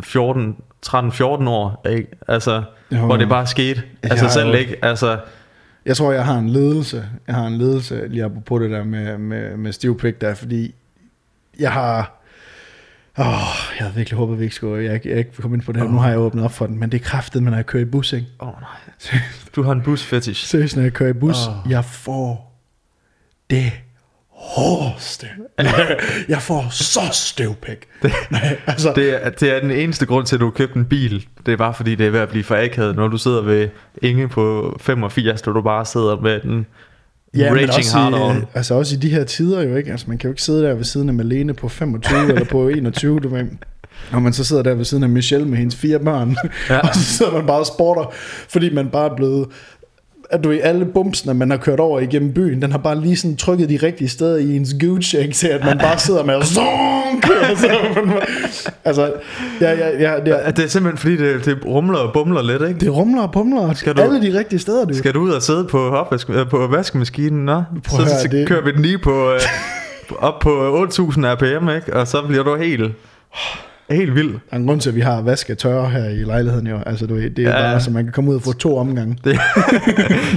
fjorten, tretten fjorten år, ikke? Altså jo, hvor det bare skete altså selv jo. Ikke altså jeg tror jeg har en ledelse jeg har en ledelse lige på det der med med, med stiv pik der, fordi jeg har åh jeg havde virkelig håbet vi ikke skulle jeg ikke, jeg ikke komme ind på det her. Oh. Nu har jeg åbnet op for den, men det er kraftigt, når jeg kører i bus, ikke? Åh oh, nej. Du har en busfetish. Seriøst, når jeg kører i bus, oh. jeg får det hårdeste. Jeg får så støvpæk. Det, altså. det, er, det er den eneste grund til at du har købt en bil. Det er bare fordi det er ved at blive for akavet, når du sidder ved Inge på femogfirs, og du bare sidder med den ja, raging hard. Altså også i de her tider jo, ikke? Altså man kan jo ikke sidde der ved siden af Malene på femogtyve eller på enogtyve, du ved. Og man så sidder der ved siden af Michelle med hendes fire børn, ja. Og så sidder man bare og sporter, fordi man bare er blevet, at du i alle bumsene, man har kørt over igennem byen, den har bare lige sådan trykket de rigtige steder i ens Gucci, til at man bare sidder med zonk, altså, altså ja, ja, ja, ja. Det er simpelthen fordi det, det rumler og bumler lidt, ikke? Det rumler og bumler skal du, alle de rigtige steder du. Skal du ud og sidde på, opvask, på vaskemaskinen? Nå? Så, høre, så kører vi den lige på, øh, op på otte tusind R P M, ikke? Og så bliver du helt helt vildt. Der er en grund til at vi har vasket tørre her i lejligheden jo. Altså du, det er ja, bare så man kan komme ud og få to omgange. Det,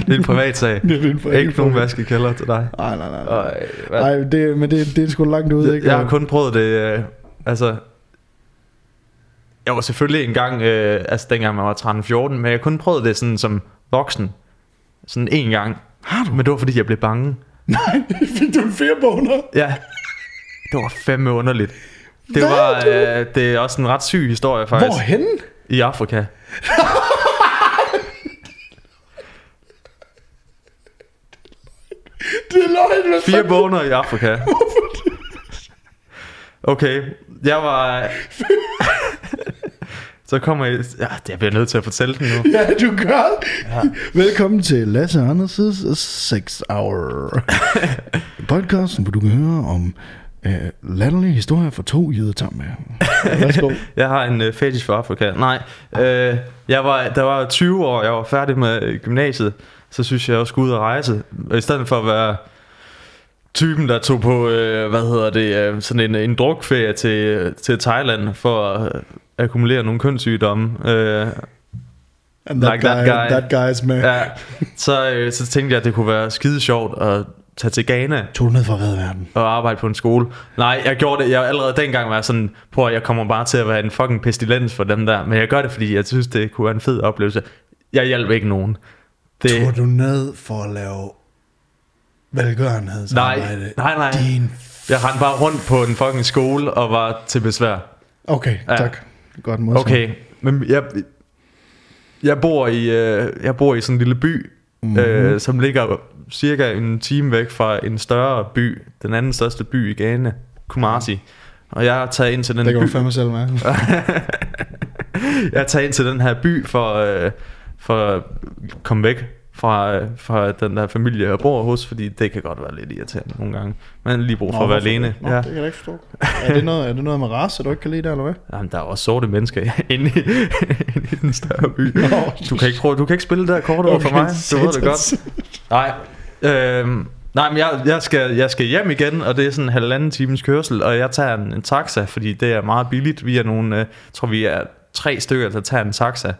det er en privat sag. Ikke nogen vaskekælder til dig. Nej nej nej, og, nej det, men det, det er sgu langt ud, ikke? Jeg har kun prøvet det øh, altså jeg var selvfølgelig engang øh, altså dengang man var tretten fjorten, men jeg har kun prøvet det sådan som voksen. Sådan en gang. Har du? Men det var fordi jeg blev bange. Nej, fik du en firebåner? Ja. Det var fandme underligt. Det hvad var øh, det er også en ret syg historie faktisk. Hvorhenne? I Afrika. Det er løgn. Fire boner i Afrika. Okay, jeg var så kommer jeg ja, jeg bliver nødt til at fortælle den nu. Ja, du gør. Ja. Velkommen til Lasse Anders' Sex Hour. Podcasten, hvor du kan høre om Uh, latterlige historier for to jyder sammen med. Jeg har en uh, fetish for Afrika. Nej, uh, jeg var, der var tyve år, jeg var færdig med gymnasiet. Så synes jeg også skulle ud og rejse, og i stedet for at være typen der tog på uh, hvad hedder det uh, sådan en, en drukferie til, uh, til Thailand for at uh, akkumulere nogle kønssygdomme uh, and that, like guy, that guy that guy's man. Ja, så, uh, så tænkte jeg at det kunne være skide sjovt at tage til Ghana. Tog du ned for at redde verden? Og arbejde på en skole. Nej, jeg gjorde det. Jeg allerede dengang var sådan, prøv at jeg kommer bare til at være en fucking pestilens for dem der. Men jeg gør det, fordi jeg synes, det kunne være en fed oplevelse. Jeg hjalp ikke nogen. Det... Tog du ned for at lave velgørenhedsarbejde? Nej, nej, nej. Din... Jeg rendte bare rundt på en fucking skole og var til besvær. Okay, ja. Tak. Godt modtaget. Okay, men jeg, jeg, bor i, jeg bor i sådan en lille by, mm-hmm. øh, som ligger cirka en time væk fra en større by, den anden største by i Ghana, Kumasi. Og jeg tager ind til den. Det går for mig selv med. Jeg tager ind til den her by for øh, for at komme væk fra øh, fra den der familie jeg bor hos, fordi det kan godt være lidt irriterende nogle gange. Man lige brug for Nå, at være alene. Nå, ja. Det kan jeg ikke forstå. Er det noget er det noget med race, du ikke kan lide der eller hvad? Jamen der er også sorte mennesker inde i, inde i den større by. Nå, du kan ikke du kan ikke spille det der kort over okay, for mig. Du ved det godt. Nej. Øhm, nej, men jeg, jeg, skal, jeg skal hjem igen. Og det er sådan en halvanden times kørsel. Og jeg tager en, en taxa, fordi det er meget billigt. Vi er nogle, jeg øh, tror vi er tre stykker, der tager en taxa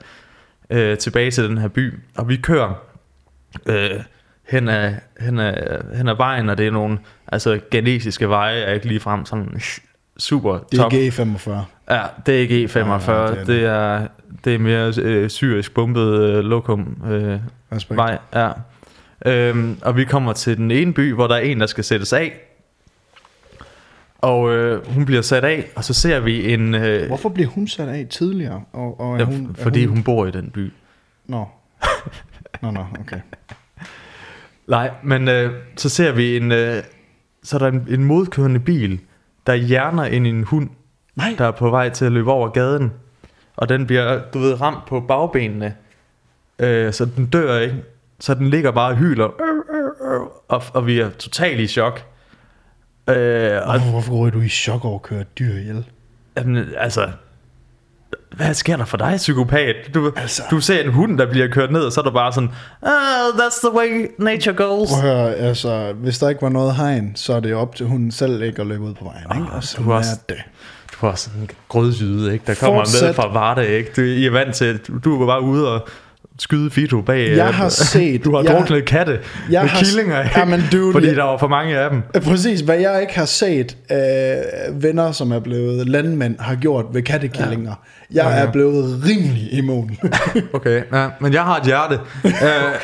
øh, tilbage til den her by. Og vi kører øh, hen, ad, hen, ad, hen ad vejen. Og det er nogle altså, genesiske veje. Er ikke ligefrem sådan super top. Det er G femogfyrre. Ja, det er G femogfyrre. Ja, det, er det. Det, er, det er mere øh, syrisk bumpet øh, lokum øh, vej. Ja. Øhm, og vi kommer til den ene by, hvor der er en der skal sættes af. Og øh, hun bliver sat af. Og så ser vi en øh, hvorfor bliver hun sat af tidligere? Og, og er hun, er fordi hun... hun bor i den by. Nå Nå nå okay. Nej men øh, så ser vi en øh, så er der en, en modkørende bil der hjerner ind i en hund. Nej. Der er på vej til at løbe over gaden. Og den bliver du ved ramt på bagbenene øh, så den dør ikke. Så den ligger bare og hyler og, og vi er totalt i chok øh, og, hvorfor går du i chok over at køre dyr ihjel? Jamen, altså hvad sker der for dig, psykopat? Du, altså, du ser en hund, der bliver kørt ned, og så er der bare sådan, oh, that's the way nature goes. Prøv at høre, altså, hvis der ikke var noget hegn, så er det op til hunden selv ikke at løbe ud på vejen. Oh, ikke? Og så du er også, det. Du er sådan en grødsyde, ikke? Der kommer Fortsæt. med fra Varde, ikke? Du, I er vant til, du var bare ude og skyde Fido bag. Jeg har set. Du har druknet katte jeg med har, killinger, ikke? Jamen, dude, fordi der var for mange af dem. Præcis, hvad jeg ikke har set, øh, venner, som er blevet landmænd, har gjort ved kattekillinger. Ja. Jeg ja, ja. er blevet rimelig immun. Okay, ja, men jeg har et hjerte. øh,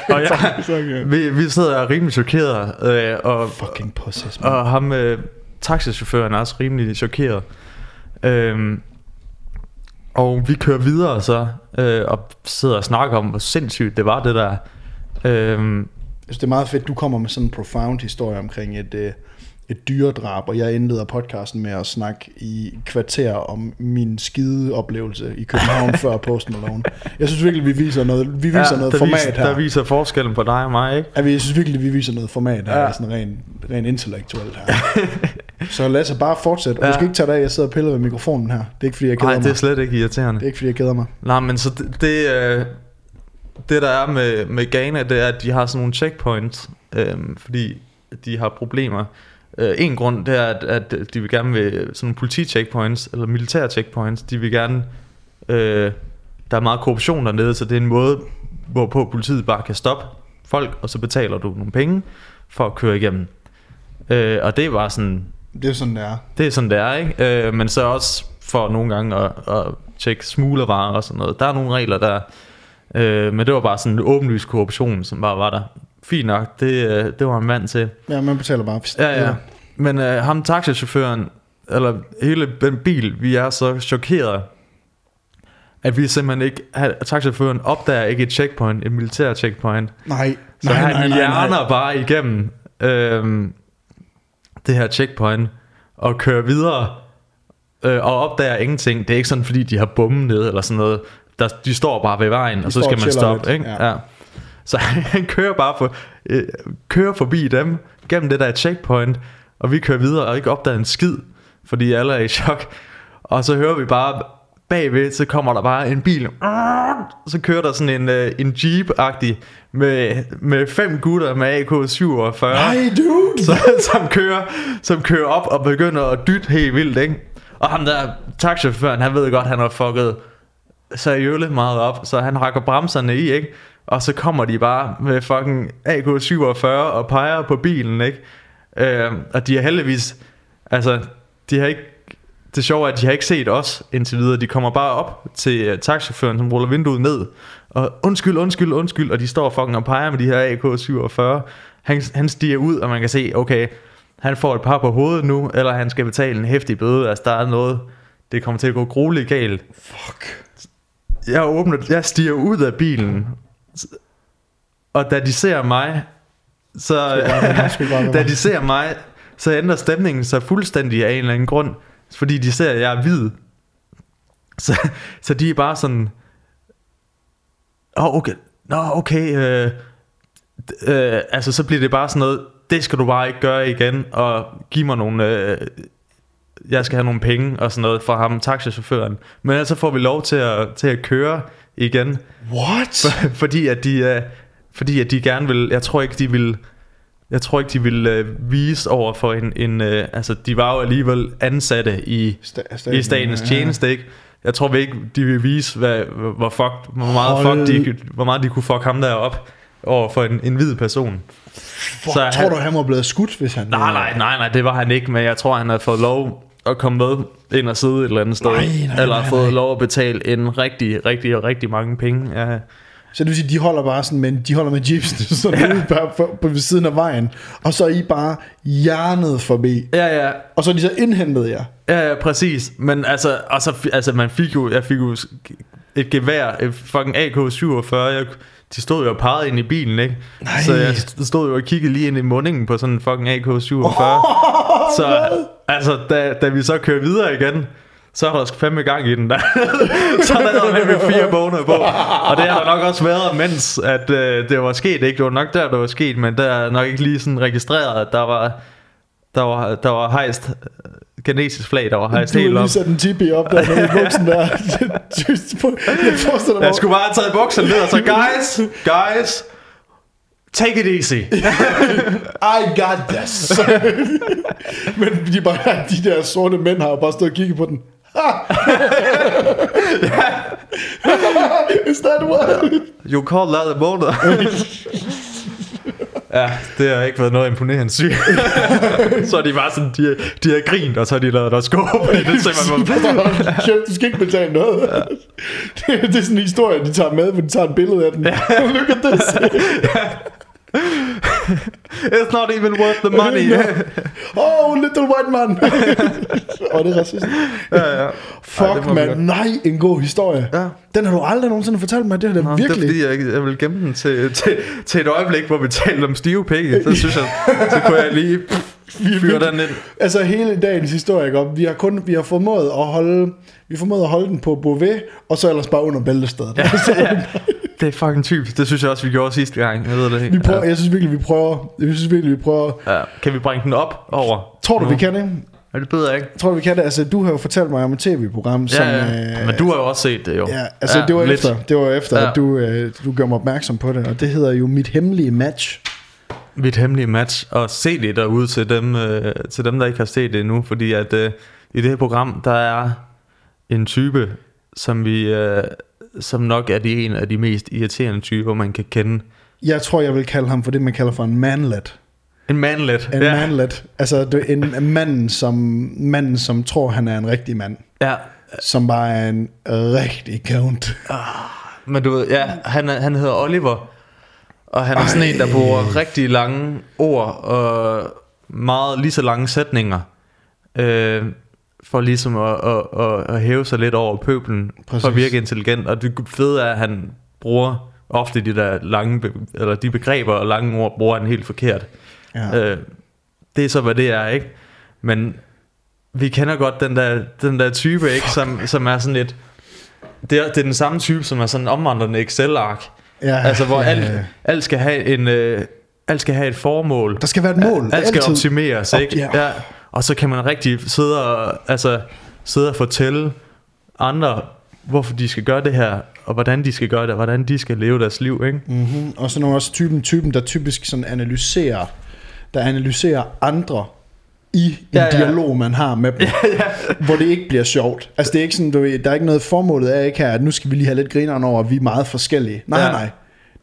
og jeg, tak, tak, ja. vi, vi sidder rimelig chokeret. Øh, og, Fucking process, man. Og ham, øh, taxichaufføren, er også rimelig chokeret. Øh, Og vi kører videre så, øh, og sidder og snakker om, hvor sindssygt det var, det der. Øhm. Det er meget fedt, du kommer med sådan en profound historie omkring et, øh, et dyredrab, og jeg indleder podcasten med at snakke i kvarter om min skide oplevelse i København før Post Malone. Jeg synes virkelig, vi viser noget, vi viser ja, noget format viser, her. Der viser forskellen på dig og mig, ikke? Jeg synes virkelig, vi viser noget format her, ja. sådan rent ren intellektuelt her. Så lad os bare fortsætte. Og du skal ikke tage dig af, jeg sidder og piller ved mikrofonen her. Det er ikke fordi jeg keder mig. Nej, det er slet ikke irriterende. Det er ikke fordi jeg keder mig. Nej, men så det, det, øh, det der er med, med Ghana, det er at de har sådan nogle checkpoints, øh, fordi de har problemer. øh, En grund det er at, at de vil gerne vil sådan nogle politi-checkpoints eller militære checkpoints. De vil gerne øh, der er meget korruption dernede, så det er en måde hvorpå politiet bare kan stoppe folk, og så betaler du nogle penge for at køre igennem. øh, Og det var sådan Det er sådan det er Det er sådan det er, ikke? Øh, men så også for nogle gange at, at tjekke smuglervarer og sådan noget. Der er nogle regler der, øh, men det var bare sådan en åbenlys korruption, som bare var der. Fint nok, det, det var han vant til. Ja, man betaler bare. Ja, ja. Men øh, ham taxichaufføren, eller hele den bil, vi er så chokeret, at vi simpelthen ikke, at taxichaufføren opdager ikke et checkpoint, et militær checkpoint. Nej. Så nej, han nej, nej, hjerner nej. bare igennem øh, det her checkpoint og kører videre, øh, og opdager ingenting. Det er ikke sådan fordi de har bommen ned eller sådan noget. Der, de står bare ved vejen, de og så skal man stoppe, ikke? Ja. Ja. Så han kører bare for, øh, kører forbi dem gennem det der checkpoint, og vi kører videre og ikke opdager en skid, fordi alle er i chok. Og så hører vi bare bagved, så kommer der bare en bil. Så kører der sådan en, øh, en Jeep-agtig med, med fem gutter med A K syvogfyrre. Nej, dude! Så, som, kører, som kører op og begynder at dytte helt vildt, ikke? Og ham der taxichaufføren, han ved godt, han har fucket seriøle meget op, så han hakker bremserne i, ikke? Og så kommer de bare med fucking A K syvogfyrre og peger på bilen, ikke? Øh, og de er heldigvis, altså, de har ikke... Det sjove er, at de har ikke set os indtil videre. De kommer bare op til uh, taxichaufføren, som ruller vinduet ned. Og undskyld, undskyld, undskyld. Og de står fucking og peger med de her A K syvogfyrre. Han, han stiger ud, og man kan se, okay, han får et par på hovedet nu, eller han skal betale en heftig bøde. Altså, der er noget, det kommer til at gå grueligt galt. Fuck. Jeg åbner, jeg stiger ud af bilen. Og da de ser mig, så... da de ser mig, så ændrer stemningen sig fuldstændig af en eller anden grund. Fordi de ser, at jeg er hvid. Så, så de er bare sådan... Åh, oh, okay. Nå, okay. Øh, øh, altså, så bliver det bare sådan noget... Det skal du bare ikke gøre igen. Og give mig nogle... Øh, jeg skal have nogle penge og sådan noget fra ham, taxichaufføren. Men så altså får vi lov til at, til at køre igen. What? For, fordi, at de, øh, fordi at de gerne vil... Jeg tror ikke, de vil... Jeg tror ikke, de ville øh, vise over for en... en øh, altså, de var jo alligevel ansatte i, St- staten, i statens ja. tjeneste, ikke? Jeg tror vi ikke, de ville vise, hvad, hvor, fuck, hvor, meget fuck de, hvor meget de kunne fuck ham derop over for en, en hvid person. Fuck, så jeg tror han, du, han var blevet skudt, hvis han... Nej, nej, nej, nej, det var han ikke, men jeg tror, han havde fået lov at komme med ind og sidde et eller andet sted. Nej, nej, eller nej, fået nej. lov at betale en rigtig, rigtig, rigtig mange penge af... Ja. Så det vil sige, de holder bare sådan, men de holder med jeepsen sådan ja. ude på, på, på siden af vejen, og så er I bare hjernet forbi. Ja, ja. Og så er de så indhentet jer. Ja, ja, præcis. Men altså, og så, altså man fik jo, jeg fik jo et gevær, et fucking A K syvogfyrre. Jeg, de stod jo og pegede ind i bilen, ikke? Nej. Så jeg stod jo og kiggede lige ind i mundingen på sådan en fucking A K syvogfyrre. Oh, så hvad? Altså, da, da vi så kører videre igen, så er der fandme gang i den der. Så er der med fire måneder på. Og det har der nok også været, mens at, øh, det var sket, ikke? Det var nok der, det var sket, men der er nok ikke lige sådan registreret, at der var, der var, der var hejst kinesisk flag der var hejst helt op. Du har lige sat en tipi op der nede i buksen der. Jeg, jeg skulle bare have taget bukserne ned og så guys, guys, take it easy. I got this. Men de, bare, de der sorte mænd har bare stået og kigget på den. Is that what? You call that a motor? Ja, det har ikke været noget imponerende syg. Så er de bare sådan, de, de har grint, og så har de lavet dig skåbe i det, så man bare... Du skal ikke betale noget. Ja. Det, det er sådan en historie, de tager med, men de tager et billede af den. Ja. Look at this. Ja. It's not even worth the money. Oh, little white man. Åh, oh, det er racistisk. Ja, ja. Fuck, man. Nej, en god historie. Ja. Den har du aldrig nogensinde fortalt mig. Det har det virkelig. Det er fordi, jeg, jeg vil gemme den til, til, til et øjeblik, hvor vi talte om stive pikke. Så synes jeg, så kunne jeg lige fyre den ind. Altså hele dagens historie, om vi har kun vi har formået at holde, vi formået at holde den på Beauvais, og så ellers bare under bæltestedet. Ja, ja. Det er fucking typisk. Det synes jeg også vi gjorde sidste gang. Jeg ved det ikke. Vi prøver, ja. Jeg synes virkelig vi prøver. Jeg synes virkelig vi prøver. Ja. Kan vi bringe den op over? Tror du nu? Vi kan det? Ja, det ved jeg ikke. Tror du vi kan det? Altså du har jo fortalt mig om et tv-program, ja, som ja. Øh, men du har jo også set det jo. Ja, altså ja, det var lidt. efter. Det var efter ja. at du øh, du gjorde mig opmærksom på det, og det hedder jo Mit Hemmelige Match. Mit Hemmelige Match, og se det derude til dem øh, til dem der ikke har set det endnu, fordi at øh, i det her program der er en type som vi øh, som nok er det en af de mest irriterende typer man kan kende. Jeg tror jeg vil kalde ham for det man kalder for en manlet. En manlet. En ja. manlet. Altså en mand som manden som tror han er en rigtig mand. Ja. Som bare er en rigtig count. Ah, men du ved, ja, han han hedder Oliver. Og han er Ej. sådan en der bruger rigtig lange ord og meget lige så lange sætninger. Øh, For ligesom at, at, at, at hæve sig lidt over pøblen. Præcis. For at virke intelligent. Og det fede er at han bruger ofte de der lange be, eller de begreber og lange ord bruger han helt forkert. Ja. øh, Det er så hvad det er, ikke? Men vi kender godt den der, den der type, ikke? Som, som er sådan lidt det er, det er den samme type som er sådan en omvandrende Excel-ark. Ja, altså hvor ja, alt, ja. alt skal have en øh, alt skal have et formål. Der skal være et mål. Alt skal altid optimeres, ikke? Op, ja. Ja. Og så kan man rigtig sidde og, altså, sidde og fortælle andre, hvorfor de skal gøre det her, og hvordan de skal gøre det, og hvordan de skal leve deres liv, ikke? Mm-hmm. Og så nogle også typen, typen der typisk sådan analyserer, der analyserer andre i en ja, ja. dialog, man har med dem, ja, ja. hvor det ikke bliver sjovt. Altså det er ikke sådan, du ved, der er ikke noget formålet af, ikke her, at nu skal vi lige have lidt grineren over, at vi er meget forskellige. Nej, ja. nej.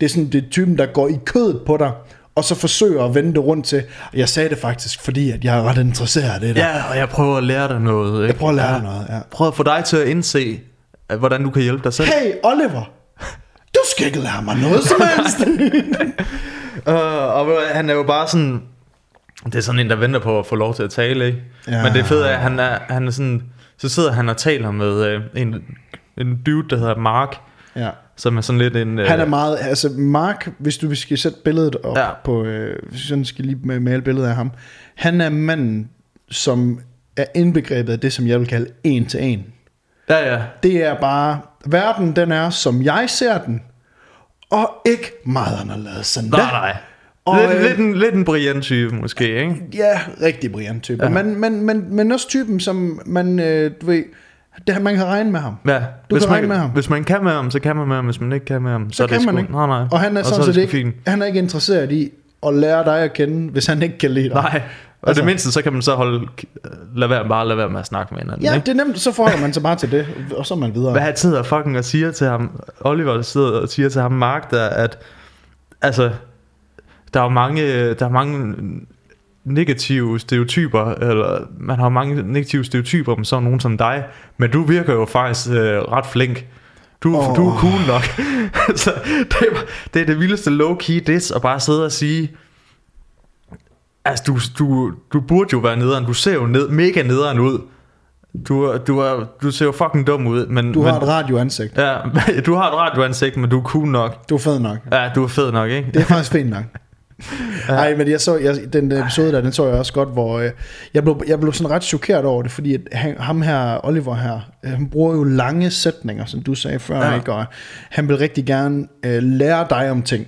Det er sådan, det er typen, der går i kødet på dig, og så forsøger at vende det rundt til. Jeg sagde det faktisk, fordi at jeg er ret interesseret i det der. Ja, og jeg prøver at lære dig noget, ikke? Jeg prøver at lære ja. dig noget, ja. Prøv at få dig til at indse, hvordan du kan hjælpe dig selv. Hey Oliver, du skal ikke lære mig noget som helst. uh, Og han er jo bare sådan, det er sådan en der venter på at få lov til at tale, ikke? Ja. Men det fede er, at han er, han er sådan, så sidder han og taler med uh, en, en dude der hedder Mark. Ja. Som er sådan lidt en øh... han er meget, altså Mark, hvis du skal sætte billedet op ja. på øh, sådan skal lige male billedet af ham. Han er manden som er indbegrebet af det som jeg vil kalde en til en. Ja, ja. Det er bare verden den er som jeg ser den, og ikke meget anderledes end. Nej da. nej og, lidt, øh, lidt, en, lidt en Brian-type måske, ikke? Ja, rigtig Brian-type. ja. men, men, men, men også typen som man, øh, du ved, det, man kan regne med ham. Ja, du kan man, regne med ham. Hvis man kan med ham, så kan man med ham. Hvis man ikke kan med ham, så, så er det sgu ikke. Nej, nej. Og han er, og sådan, så er det ikke, han er ikke interesseret i at lære dig at kende, hvis han ikke kan lide dig. Nej. Og altså, det mindste, så kan man så holde, lad være, bare lade være med at snakke med hinanden. Ja, ikke? Det er nemt. Så forholder man sig bare til det, og så er man videre. Hvad han sidder fucking og siger til ham, Oliver sidder og siger til ham, Mark, der, at altså, der er jo mange, der er mange negative stereotyper, eller man har mange negative stereotyper om sådan nogen som dig, men du virker jo faktisk øh, ret flink. Du, oh. du er cool nok. Så det, er, det er det vildeste low-key diss at bare sidde og sige, altså du, du, du burde jo være nederen, du ser jo ned, mega nederen ud. Du, du, er, du ser jo fucking dum ud, men du har men, et radioansigt. Ja, du har et radioansigt, men du er cool nok. Du er fed nok. Ja, du er fed nok, ikke? Det er faktisk fint nok. Nej, ja. men jeg så jeg, den episode der, den så jeg også godt, hvor øh, jeg blev jeg blev sådan ret chokeret over det, fordi at han, ham her Oliver her, øh, han bruger jo lange sætninger, som du sagde før, ja. ikke? Og han vil rigtig gerne øh, lære dig om ting,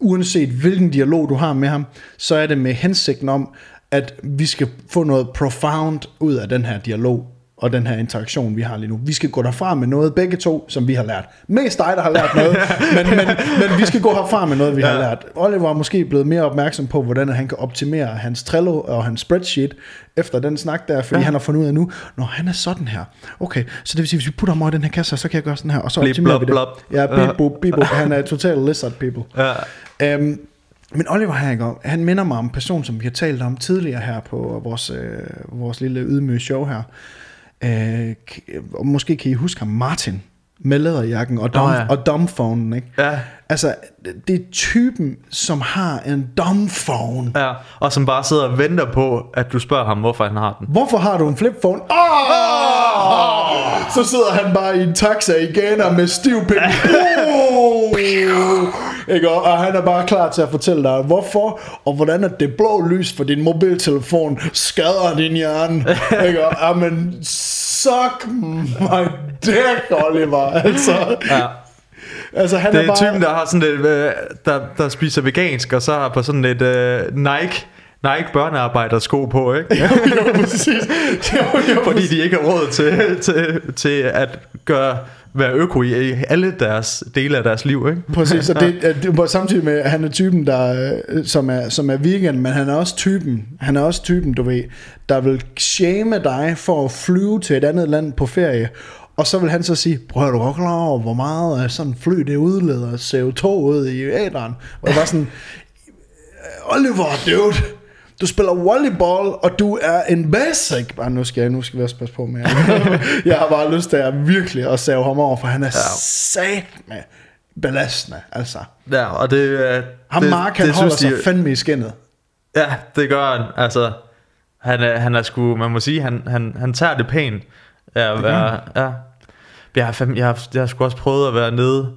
uanset hvilken dialog du har med ham, så er det med hensigten om at vi skal få noget profound ud af den her dialog og den her interaktion, vi har lige nu. Vi skal gå derfra med noget, begge to, som vi har lært. Mest dig, der har lært noget, men, men, men vi skal gå herfra med noget, vi ja. har lært. Oliver er måske blevet mere opmærksom på, hvordan han kan optimere hans Trello og hans spreadsheet, efter den snak der, fordi ja. han har fundet ud af nu, når han er sådan her. Okay, så det vil sige, hvis vi putter mig i den her kasse, så kan jeg gøre sådan her, og så blip, optimerer blop, vi det. Blop. Ja, bebo, bebo. Han er total lizard people. Ja. Um, Men Oliver Hager, han minder mig om en person, som vi har talt om tidligere her på vores, øh, vores lille ydmyge show her. Øh, måske kan I huske ham, Martin, med læderjakken og, dumb, oh, ja. og dumbphonen, ikke? Ja. Altså, det er typen, som har en dumbphone. Ja, og som bare sidder og venter på, at du spørger ham, hvorfor han har den. Hvorfor har du en flipphone? Åh! Oh! Oh! Oh! Så sidder han bare i en taxa i Ghana med stiv pind. Ikke? Og han er bare klar til at fortælle dig hvorfor, og hvordan at det blå lys for din mobiltelefon skader din hjerne. Ikke? Jamen, suck my dick, Oliver. Altså, ja. Altså, han det er, er bare... typen, der har sådan et, der, der spiser vegansk, og så har på sådan et uh, Nike Nike børnearbejdersko på, ikke? Jo, jo, præcis. Jo, jo, fordi de ikke har råd til, til, til at gøre... være øko i alle deres dele af deres liv, ikke? Præcis, og det, det, samtidig med, han er typen, der, som, er, som er vegan, men han er også typen, han er også typen, du ved, der vil shame dig for at flyve til et andet land på ferie, og så vil han så sige, prøv at du godt klar over, hvor meget sådan fly det udleder C O to ud i æderen, og det var sådan, Oliver, dude, du spiller volleyball, og du er en basic. Ah, nu skal jeg, nu skal jeg også passe på med. Jeg har bare lyst til at virkelig at save ham over, for han er ja. satme belastende, altså. Ja, og det... Ham det, Mark, han det, holder sig de... fandme i skindet. Ja, det gør han. Altså, han er, han er sgu... Man må sige, han, han, han tager det pænt. Ja, det være, ja. Jeg, har, jeg, har, jeg har sgu også prøvet at være nede...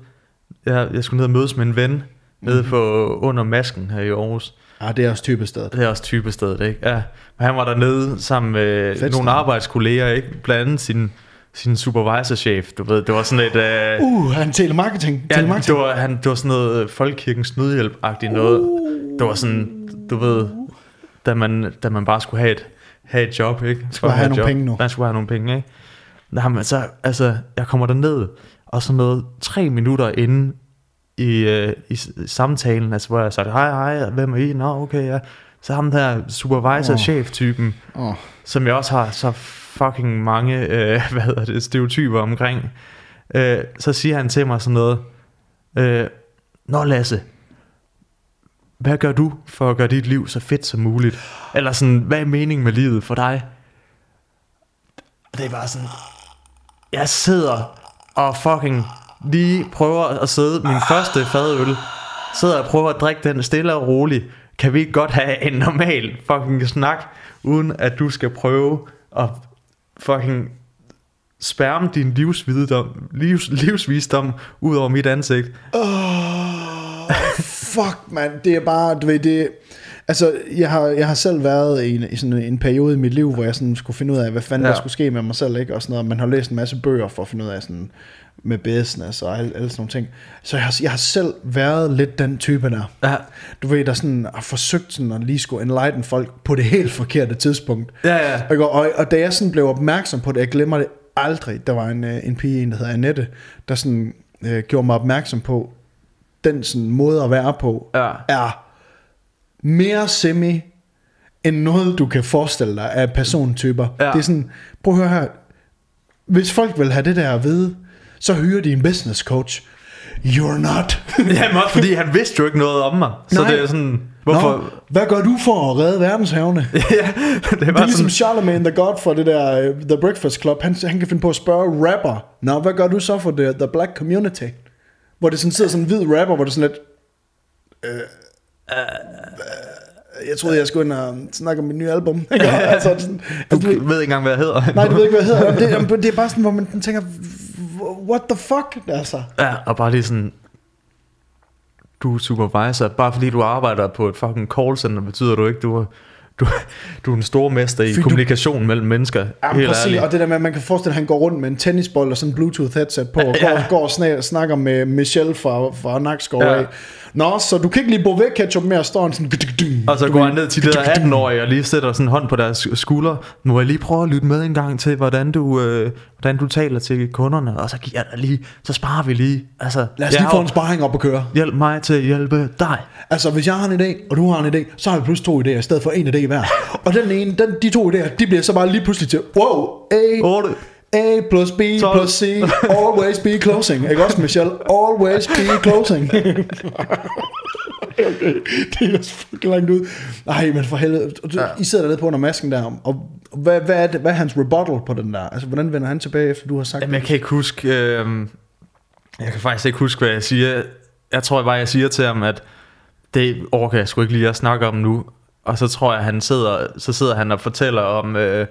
Jeg, jeg skulle ned og mødes med en ven, nede mm. på under masken her i Aarhus. Ah, det er også typestedet. Det er også typestedet, ikke? Ja. Men han var dernede sammen med Fedt nogle arbejdskolleger, ikke? Blandt andet sin, sin supervisorchef, du ved. Det var sådan et... Uh, uh han telemarketing. Ja, telemarketing. Det, var, han, det var sådan noget Folkekirkens Nødhjælp-agtigt uh. noget. Det var sådan, du ved, da man, da man bare skulle have et, have et job, ikke? Man skulle have, have nogle job. penge nu. Man skulle have nogle penge, ikke? Nej, men så, altså, jeg kommer derned, og sådan noget tre minutter inden, I, øh, i samtalen, altså, hvor jeg sagde, hej, hej, hvem er I? Nå, okay, ja. Så ham der supervisor-chef-typen, oh. oh. som jeg også har så fucking mange, øh, hvad hedder det, stereotyper omkring. Øh, så siger han til mig sådan noget, øh, nå Lasse, hvad gør du for at gøre dit liv så fedt som muligt? Eller sådan, hvad er meningen med livet for dig? Det er bare sådan, jeg sidder og fucking... lige prøver at sidde min første fadøl, sidder og prøver at drikke den stille og roligt. Kan vi ikke godt have en normal fucking snak, uden at du skal prøve at fucking spærme din livsvidom, livs, livsvisdom ud over mit ansigt? Oh, fuck man, det er bare, du ved det. Altså, jeg har, jeg har selv været i, en, i sådan en periode i mit liv, hvor jeg sådan skulle finde ud af, hvad fanden ja. der skulle ske med mig selv, ikke? Og sådan noget. Man har læst en masse bøger for at finde ud af sådan med business og alle, alle sådan nogle ting. Så jeg har, jeg har selv været lidt den type der. Ja. Du ved, der sådan har forsøgt sådan at lige skulle enlighten folk på det helt forkerte tidspunkt. Ja, ja. Og, og, og da jeg sådan blev opmærksom på det, jeg glemmer det aldrig, der var en, en pige, en der hedder Annette, der sådan øh, gjorde mig opmærksom på, den sådan måde at være på, ja. er... mere semi end noget du kan forestille dig af persontyper. Ja. Det er sådan, prøv at høre her, hvis folk vil have det der at vide, så hyrer de en business coach. You're not. Jamen også fordi han vidste jo ikke noget om mig. Så Nej. det er sådan, hvorfor? Nå, hvad gør du for at redde verdenshavne? Ja, det var det er ligesom sådan... Charlemagne the God for det der uh, The Breakfast Club. Han, han kan finde på at spørge rapper, nå, hvad gør du så for the, the black community? Hvor det sådan sidder sådan en hvid rapper, hvor det sådan lidt øh, jeg troede jeg skulle ind og snakke om mit nye album. Altså, sådan, du altså, ved ikke engang hvad jeg hedder. Nej, du ved ikke hvad jeg hedder. Det, det er bare sådan hvor man tænker what the fuck altså. Ja, og bare lige sådan, du er supervisor. Bare fordi du arbejder på et fucking callcenter, betyder du ikke du er, du, du er en stor mester i fordi kommunikation du... mellem mennesker. Ja, helt præcis, ærlig. Og det der med at man kan forestille at han går rundt med en tennisbold og sådan en Bluetooth headset på og ja. går, går og snakker med Michelle fra, fra Nakskov. Ja. Nå, så du kan ikke lige Beauvais ketchup mere, står han sådan... Og så går han ned til de der atten-årige og lige sætter sådan en hånd på deres skulder. Må jeg lige prøve at lytte med en gang til, hvordan du, øh, hvordan du taler til kunderne, og så giver der lige, så sparer vi lige. Altså, lad os lige få en sparring op at køre. Hjælp mig til at hjælpe dig. Altså, hvis jeg har en idé, og du har en idé, så har vi pludselig to idéer, i stedet for en idé hver. Og den ene, den, de to idéer, de bliver så bare lige pludselig til, wow, A, otte. A plus B tolv. Plus C, always be closing. Ikke også, Michelle? Always be closing. Okay, det er også fucking langt ud. Nej, men for helvede. Ja. I sidder dernede på under masken der, og hvad, hvad, er det, hvad er hans rebuttal på den der? Altså, hvordan vender han tilbage, efter du har sagt? Jamen, jeg kan ikke huske, øh, jeg kan faktisk ikke huske, hvad jeg siger. Jeg tror bare, jeg siger til ham, at det orker jeg sgu ikke lige at snakke om nu. Og så tror jeg, han sidder, så sidder han og fortæller om... Øh,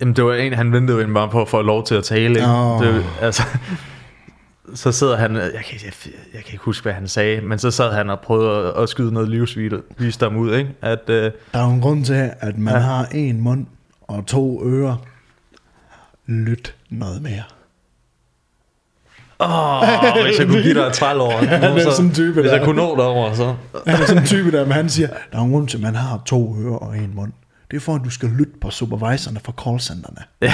jamen, det var en, han ventede jo bare på at få lov til at tale. Ikke? Oh. Det, altså... Så sidder han, jeg kan, jeg, jeg kan ikke huske, hvad han sagde, men så sad han og prøvede at, at skyde noget livsvisdom ud, ikke? At, øh, der er jo en grund til, at man ja. har en mund og to ører. Lyt noget mere. Åh, oh, hvis jeg kunne give dig tolv år. Han er sådan en type, hvis der, jeg kunne nå derover, så. Han er sådan en type, der men han siger, der er en grund til, at man har to ører og en mund. Det er for, at du skal lytte på supervisorerne fra callcenterne. Ja.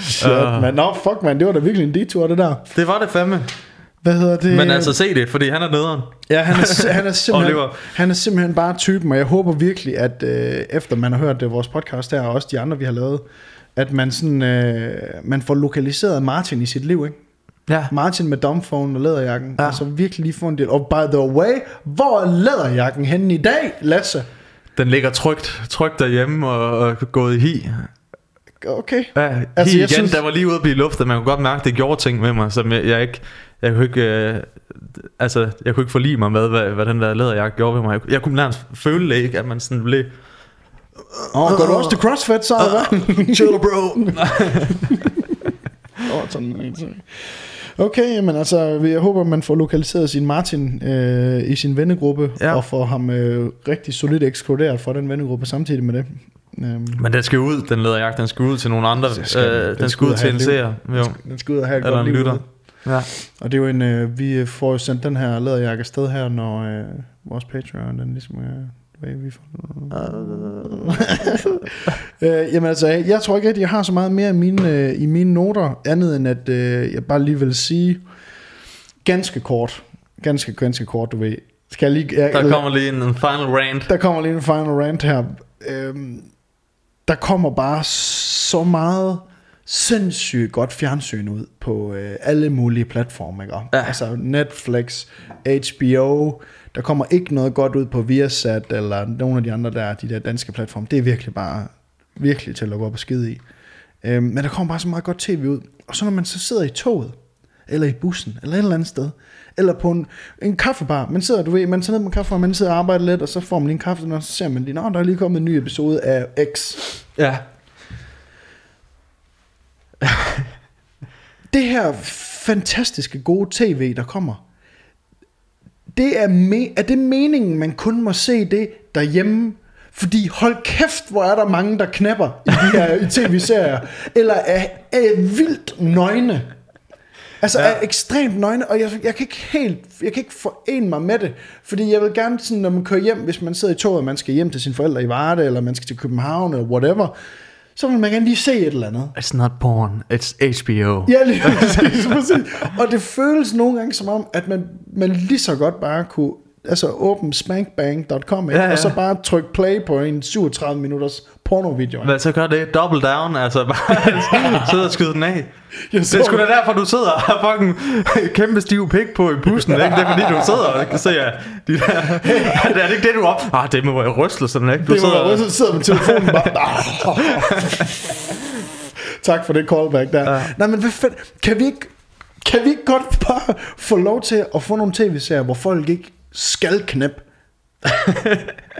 Shit, man. Nå, fuck, man. Det var da virkelig en detur, det der. Det var det fandme. Hvad hedder det? Men altså, se det, fordi han er nederen. Ja, han er, han er, simpelthen, han er simpelthen bare typen. Og jeg håber virkelig, at øh, efter man har hørt øh, vores podcast her, og også de andre, vi har lavet, at man sådan øh, man får lokaliseret Martin i sit liv, ikke? Ja. Martin med domphone og læderjakken, ja. Og så virkelig lige få en del. Og by the way, hvor er læderjakken henne i dag, Lasse? Den ligger trygt, trygt derhjemme og, og gået i hi. Okay. Ja, altså, igen, synes... der var lige ude at blive luftet. Man kunne godt mærke, det gjorde ting med mig, som jeg, jeg ikke, jeg kunne ikke, øh, altså, jeg kunne ikke forlige mig med, hvad, hvad den der læderjakke gjorde ved mig. Jeg, jeg kunne nærmest føle ikke, at man sådan blev. Åh, oh, går du også til CrossFit, så? Uh, chill, bro. Åh, sådan en. Okay, men altså, jeg håber, man får lokaliseret sin Martin øh, i sin vennegruppe, ja. Og får ham øh, rigtig solidt ekskluderet fra den vennegruppe samtidig med det. Øhm. Men den skal ud, den læderjakke, den skal ud til nogle andre, den skal, øh, den den skal ud til en seer. Den skal ud og have et godt liv. Ja. Og det er jo en, øh, vi får sendt den her læderjakke afsted her, når øh, vores Patreon, den ligesom... Øh, vi får... øh, jamen altså, jeg tror ikke, at jeg har så meget mere i mine, øh, i mine noter, andet end at øh, jeg bare lige vil sige, ganske kort, ganske, ganske kort, du ved. Skal jeg lige, jeg, der kommer lige en, en final rant. Der kommer lige en final rant her. Øhm, der kommer bare så meget sindssygt godt fjernsyn ud på øh, alle mulige platforme, ikke? Ja. Altså Netflix, H B O, der kommer ikke noget godt ud på Viasat eller nogle af de andre der, de der danske platforme. Det er virkelig bare virkelig til at lukke op og skide i. Øhm, men der kommer bare så meget godt tv ud. Og så når man så sidder i toget eller i bussen eller et eller andet sted eller på en, en kaffebar, man sidder, du ved, man tager ned med kaffe, og man sidder og arbejder lidt, og så får man lige en kaffe, og så ser man lige, nå, der er lige kommet en ny episode af X. Ja. Det her fantastiske gode tv, der kommer, det er, me- er det meningen, man kun må se det derhjemme? Fordi hold kæft, hvor er der mange, der knapper i de her tv-serier, eller er, er vildt nøgne. Altså ja. Er ekstremt nøgne, og jeg, jeg kan ikke helt, jeg kan ikke forene mig med det, fordi jeg vil gerne sådan, når man kører hjem, hvis man sidder i toget, man skal hjem til sine forældre i Varde, eller man skal til København, eller whatever, så vil man gerne lige se et eller andet. It's not porn, it's H B O. Ja, lige præcis, præcis. Og det føles nogle gange som om, at man, man lige så godt bare kunne, altså åbne smankbang punktum com, ja, ja. Og så bare trykke play på en syvogtredive minutters porno-video. Hvad så gør det? Double down, altså bare sidde og skyde den af. Det skulle da derfor, du sidder og har fucking kæmpe stiv pik på i bussen, ikke? Det er fordi, du sidder og kan se, at de der... Er det ikke det, du op? Ah, det må jeg rysle sådan, ikke? Du det må sidder... jeg rysle, sidder med telefonen bare... Tak for det callback der. Ja. Nej, men hvad fanden... Kan vi ikke... Kan vi ikke godt bare få lov til at få nogle tv-serier, hvor folk ikke... skal knæppe.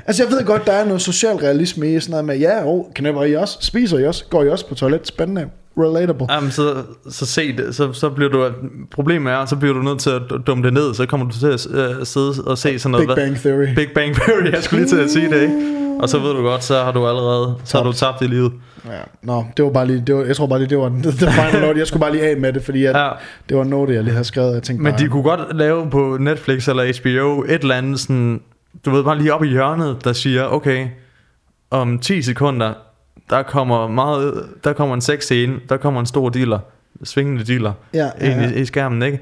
Altså jeg ved godt, der er noget socialrealisme i sådan noget med, ja, oh, knæpper I også, spiser I også, går I også på toilet, spændende, relatable. Jamen så, så se det, så, så bliver du, problemet er, så bliver du nødt til at dumme det ned, så kommer du til at uh, sidde og se sådan noget. Big Bang Theory. Big Bang Theory, jeg skulle lige til at sige det, ikke? Og så ved du godt, så har du allerede, så har du tabt i livet. Ja. Nå, det var bare lige, det var, jeg tror bare lige, det var den final note. Jeg skulle bare lige af med det, fordi jeg, ja. det var en note, jeg lige havde skrevet. Jeg tænkte, men bare, de kunne godt lave på Netflix eller H B O et eller andet sådan, du ved, bare lige op i hjørnet, der siger, okay, om ti sekunder, der kommer meget, der kommer en sexscene, der kommer en stor dealer, svingende dealer, ja, ja, ja. I, i skærmen, ikke?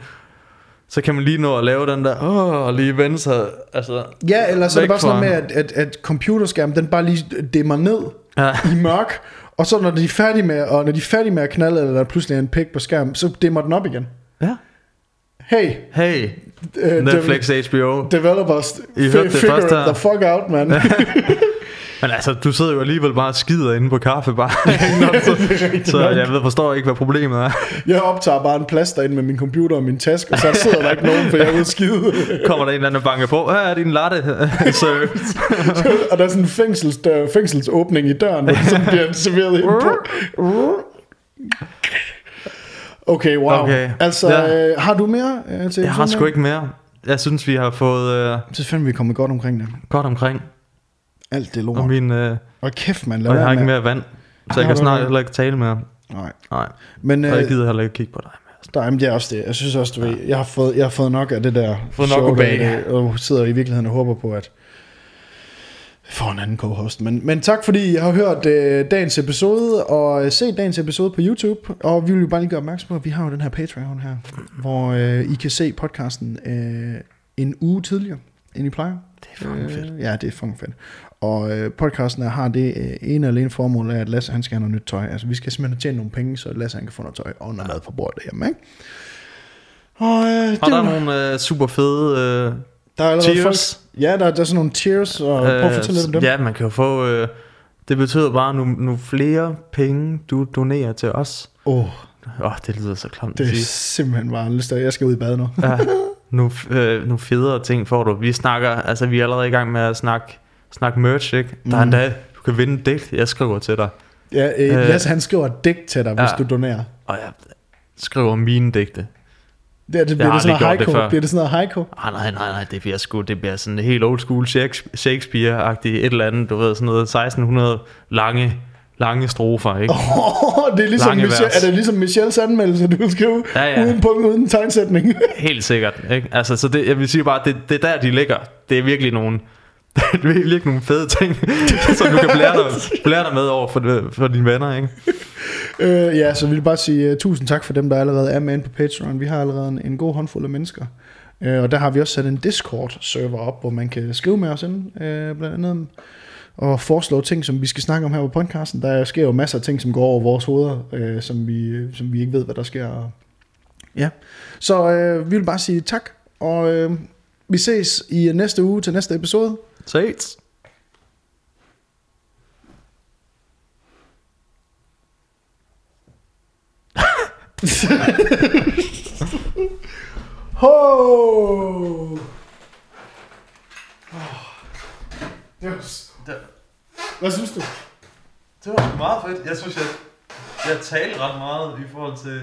Så kan man lige nå at lave den der, åh, og lige vende sig, altså. Ja, eller så er det bare sådan med, at, at, at computerskærmen, den bare lige dimmer ned, ja, i mørk, og så når de er færdige med, og når de er færdige med at knalde, eller der pludselig er en pik på skærmen, så dimmer den op igen. Ja. Hey. Hey. Uh, Netflix, H B O. Developers. I f- hørte det figure først her. The fuck out, man. Men altså, du sidder jo alligevel bare og skider inde på kaffebaren. så, så jeg ved, forstår ikke, hvad problemet er. Jeg optager bare en plads derinde med min computer og min taske, og så sidder der ikke nogen, for jeg er ude skide. Kommer der en eller anden banker på, her er din latte. Så. Og der er sådan en fængsels, dør, fængselsåbning i døren, og så bliver serveret ind på. Okay, wow. Okay. Altså, ja. øh, har du mere? Øh, til jeg har sgu ikke mere. Jeg synes, vi har fået... Øh, så finder vi kommet godt omkring det. Godt omkring. Alt det lort. Og min... Øh, og kæft, man. Og jeg har ikke mere vand, så jeg kan snart heller ikke tale mere. Nej. Nej. Men, og jeg gider heller ikke kigge på dig mere. Nej, men det er også det. Jeg synes også, du ved... Jeg har fået, jeg har fået nok af det der... Fået nok af Obey. Og sidder i virkeligheden og håber på, at... For en anden co-host. Men, men tak fordi I har hørt øh, dagens episode og set dagens episode på YouTube. Og vi vil jo bare lige gøre opmærksom på, at vi har jo den her Patreon her, hvor øh, I kan se podcasten øh, en uge tidligere, end I plejer. Det er fucking fedt. øh, Ja, det er fucking fedt. Og øh, podcasten her har det øh, ene og alene formål af, at Lasse han skal have noget nyt tøj. Altså vi skal simpelthen tjene nogle penge, så Lasse han kan få noget tøj og noget mad på bordet derhjemme, ikke? Og øh, har der nogle øh, super fede øh, der er cheers folk. Ja, der, der er sådan nogle tiers, og prøv at fortælle lidt om dem. Ja, man kan jo få, øh, det betyder bare, nu, nu flere penge, du donerer til os. Åh, oh. oh, det lyder så klamt. Det er simpelthen bare en lyst af, jeg skal ud i bad nu. Ja, nu, øh, nu federe ting får du. Vi snakker, altså vi er allerede i gang med at snakke, snakke merch, ikke? Der er mm. en dag, du kan vinde en digt, jeg skriver til dig. Ja, øh, øh, Lasse han skriver digt til dig, ja, hvis du donerer. Og jeg skriver mine digte. Det, det, bliver, det sådan noget det bliver det sådan noget haiku? Ah, nej, nej, nej, det bliver sgu, det bliver sådan helt old school Shakespeare-agtigt et eller andet, du ved, sådan noget seksten hundrede lange, lange strofer, ikke? Oh, det er, ligesom Michel, er det ligesom Michels anmeldelse, du skriver, ja, ja, uden punkt, uden tegnsætning. Helt sikkert, ikke? Altså, så det, jeg vil sige bare, det, det der, de ligger, det er virkelig nogle, det er virkelig nogle fede ting, som du kan blære dig, blære dig med over for, for dine venner, ikke? Øh, ja, så vil jeg bare sige uh, tusind tak for dem, der allerede er med inde på Patreon. Vi har allerede en, en god håndfuld af mennesker, uh, og der har vi også sat en Discord-server op, hvor man kan skrive med os ind, uh, blandt andet, og foreslå ting, som vi skal snakke om her på podcasten. Der sker jo masser af ting, som går over vores hoveder, uh, som, vi, uh, som vi ikke ved, hvad der sker. Ja, så uh, vi vil bare sige tak, og uh, vi ses i næste uge til næste episode. Ses. Ho! Det var, det, hvad synes du? Det var meget fedt. Jeg synes, jeg, jeg talte ret meget i forhold til...